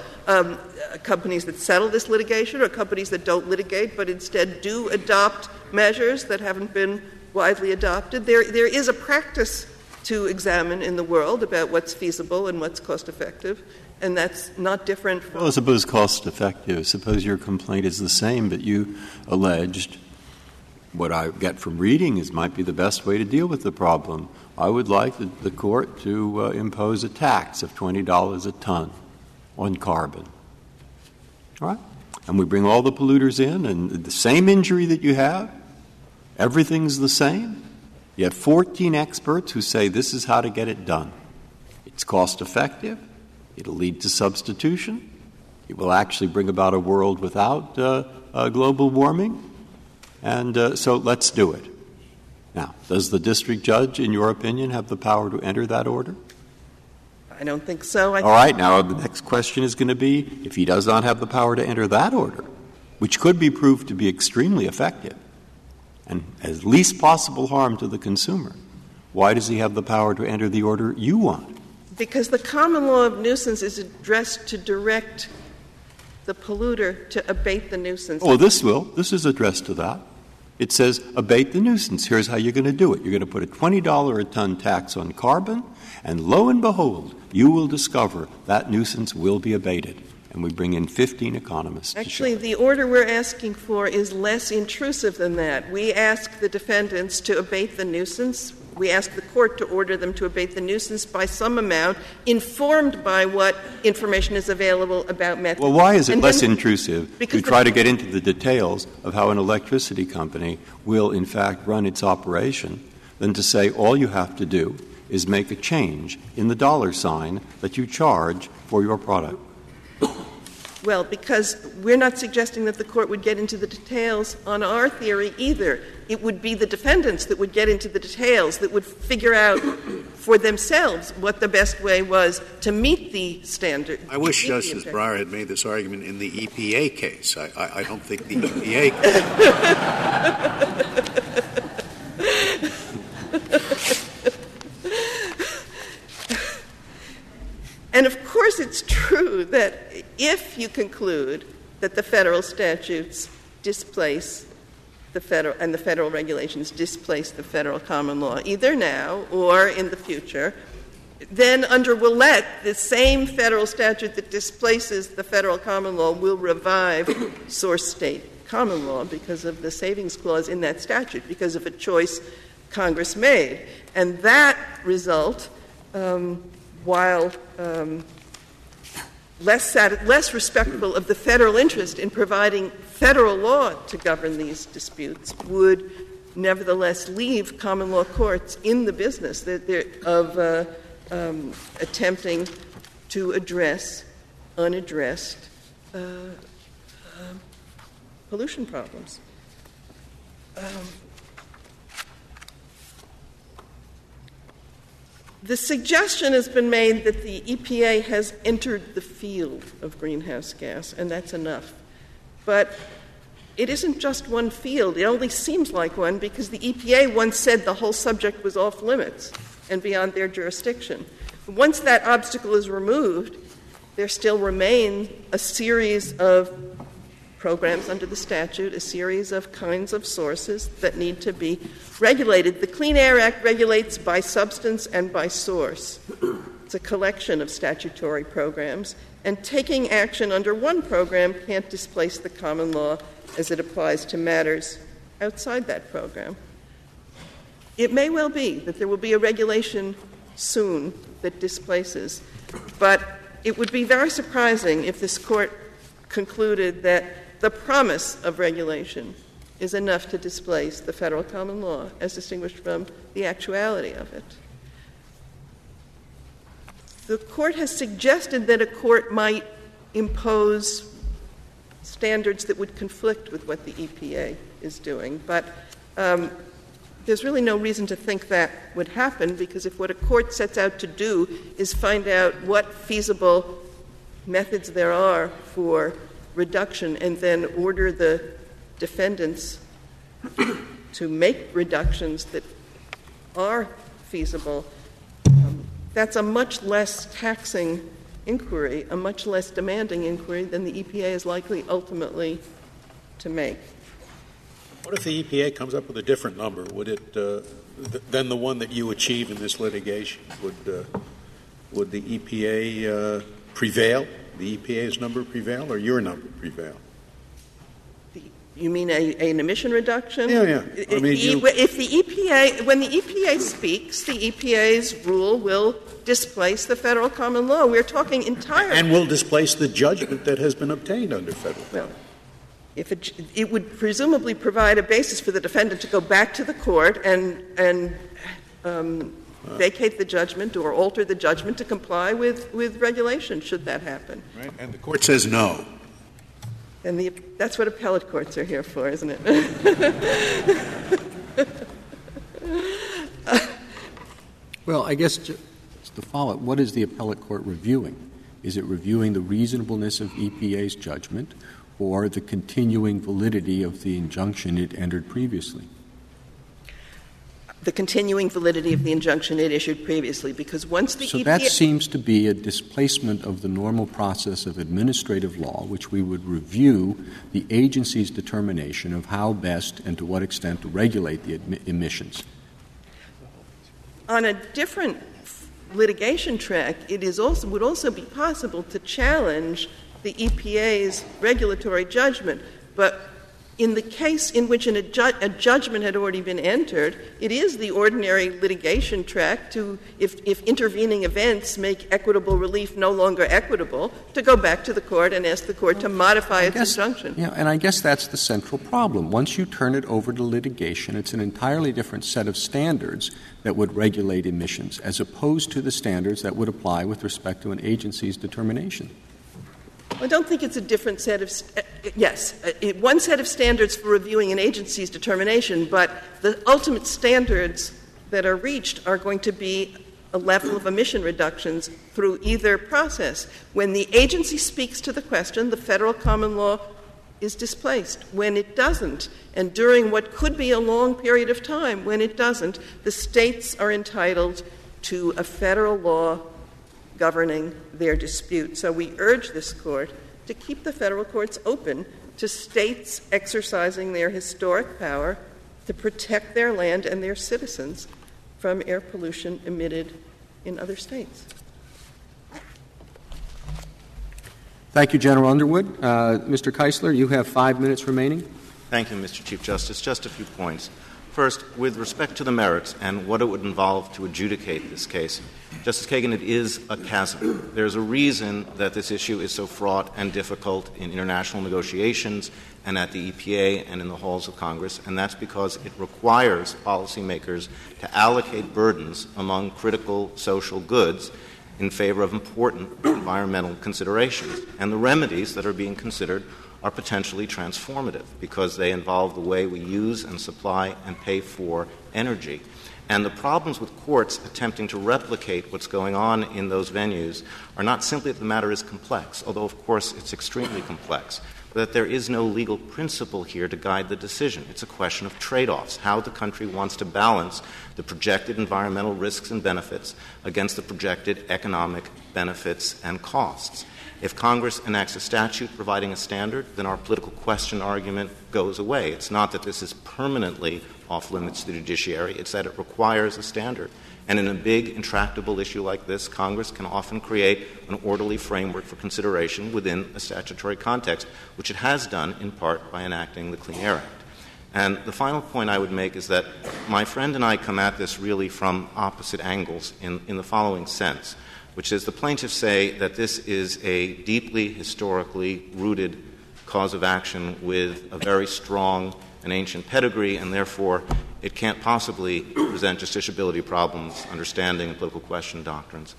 companies that settle this litigation or companies that don't litigate but instead do adopt measures that haven't been widely adopted. There is a practice to examine in the world about what's feasible and what's cost-effective. And that's not different from — Well, suppose cost-effective. Suppose your complaint is the same, but you alleged what I get from reading is might be the best way to deal with the problem. I would like the court to impose a tax of $20 a ton on carbon. All right? And we bring all the polluters in, and the same injury that you have, everything's the same. You have 14 experts who say this is how to get it done. It's cost-effective. It'll lead to substitution. It will actually bring about a world without global warming. And so let's do it. Now, does the district judge, in your opinion, have the power to enter that order? I don't think so. All right. Now, the next question is going to be, if he does not have the power to enter that order, which could be proved to be extremely effective and as least possible harm to the consumer, why does he have the power to enter the order you want? Because the common law of nuisance is addressed to direct the polluter to abate the nuisance. Oh, this will. This is addressed to that. It says abate the nuisance. Here's how you're going to do it. You're going to put a $20 a ton tax on carbon, and lo and behold, you will discover that nuisance will be abated. And we bring in 15 economists. Actually, the order we're asking for is less intrusive than that. We ask the defendants to abate the nuisance. We ask the court to order them to abate the nuisance by some amount, informed by what information is available about methane. Well, why is it less intrusive to try to get into the details of how an electricity company will, in fact, run its operation than to say all you have to do is make a change in the dollar sign that you charge for your product? Well, because we're not suggesting that the court would get into the details on our theory either. It would be the defendants that would get into the details, that would figure out for themselves what the best way was to meet the standard. I wish Justice Breyer had made this argument in the EPA case. I don't think the EPA case. And, of course, it's true that if you conclude that the federal statutes displace the federal and the federal regulations displace the federal common law, either now or in the future, then under Ouellette, the same federal statute that displaces the federal common law will revive source state common law because of the savings clause in that statute, because of a choice Congress made. And that result, while less respectful of the federal interest in providing federal law to govern these disputes would nevertheless leave common law courts in the business of attempting to address unaddressed pollution problems. The suggestion has been made that the EPA has entered the field of greenhouse gas, and that's enough. But it isn't just one field. It only seems like one because the EPA once said the whole subject was off limits and beyond their jurisdiction. Once that obstacle is removed, there still remain a series of programs under the statute, a series of kinds of sources that need to be regulated. The Clean Air Act regulates by substance and by source. It's a collection of statutory programs, and taking action under one program can't displace the common law as it applies to matters outside that program. It may well be that there will be a regulation soon that displaces, but it would be very surprising if this Court concluded that the promise of regulation is enough to displace the federal common law as distinguished from the actuality of it. The Court has suggested that a court might impose standards that would conflict with what the EPA is doing, but there's really no reason to think that would happen, because if what a court sets out to do is find out what feasible methods there are for reduction and then order the defendants to make reductions that are feasible, that's a much less taxing inquiry, a much less demanding inquiry than the EPA is likely ultimately to make. What if the EPA comes up with a different number? Would it than the one that you achieve in this litigation? Would the EPA prevail? The EPA's number prevail, or your number prevail? You mean an emission reduction? Yeah. I mean, if the EPA, when the EPA speaks, the EPA's rule will displace the federal common law. We're talking entirely, and will displace the judgment that has been obtained under federal law. If it would presumably provide a basis for the defendant to go back to the court and vacate the judgment or alter the judgment to comply with regulation, should that happen. Right, and the court says no. And that's what appellate courts are here for, isn't it? Well, I guess just to follow up, what is the appellate court reviewing? Is it reviewing the reasonableness of EPA's judgment or the continuing validity of the injunction it entered previously? The continuing validity of the injunction it issued previously, because once the EPA... So that seems to be a displacement of the normal process of administrative law, which we would review the agency's determination of how best and to what extent to regulate the emissions. On a different litigation track, it is also would also be possible to challenge the EPA's regulatory judgment, but in the case in which a judgment had already been entered, it is the ordinary litigation track to, if intervening events make equitable relief no longer equitable, to go back to the court and ask the court to modify its injunction. Yeah, and I guess that's the central problem. Once you turn it over to litigation, it's an entirely different set of standards that would regulate emissions, as opposed to the standards that would apply with respect to an agency's determination. I don't think it's a different set of one set of standards for reviewing an agency's determination, but the ultimate standards that are reached are going to be a level of emission reductions through either process. When the agency speaks to the question, the federal common law is displaced. When it doesn't, and during what could be a long period of time, when it doesn't, the states are entitled to a federal law governing their dispute. So we urge this Court to keep the federal courts open to states exercising their historic power to protect their land and their citizens from air pollution emitted in other states. Thank you, General Underwood. Mr. Keisler, you have 5 minutes remaining. Thank you, Mr. Chief Justice. Just a few points. First, with respect to the merits and what it would involve to adjudicate this case, Justice Kagan, it is a chasm. There's a reason that this issue is so fraught and difficult in international negotiations and at the EPA and in the halls of Congress, and that's because it requires policymakers to allocate burdens among critical social goods in favor of important environmental considerations. And the remedies that are being considered are potentially transformative because they involve the way we use and supply and pay for energy. And the problems with courts attempting to replicate what's going on in those venues are not simply that the matter is complex, although, of course, it's extremely complex, but that there is no legal principle here to guide the decision. It's a question of trade-offs, how the country wants to balance the projected environmental risks and benefits against the projected economic benefits and costs. If Congress enacts a statute providing a standard, then our political question argument goes away. It's not that this is permanently off-limits to the judiciary. It's that it requires a standard. And in a big, intractable issue like this, Congress can often create an orderly framework for consideration within a statutory context, which it has done in part by enacting the Clean Air Act. And the final point I would make is that my friend and I come at this really from opposite angles in the following sense, which is the plaintiffs say that this is a deeply historically rooted cause of action with a very strong and ancient pedigree, and therefore it can't possibly present justiciability problems, understanding and political question doctrines.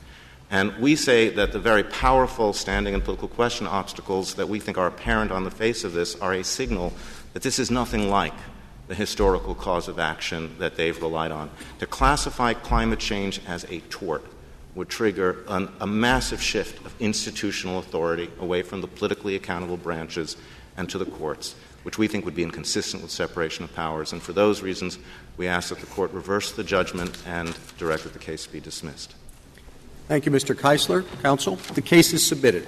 And we say that the very powerful standing and political question obstacles that we think are apparent on the face of this are a signal that this is nothing like the historical cause of action that they've relied on. To classify climate change as a tort would trigger a massive shift of institutional authority away from the politically accountable branches and to the courts, which we think would be inconsistent with separation of powers. And for those reasons, we ask that the Court reverse the judgment and direct that the case be dismissed. Thank you, Mr. Keisler. Counsel, the case is submitted.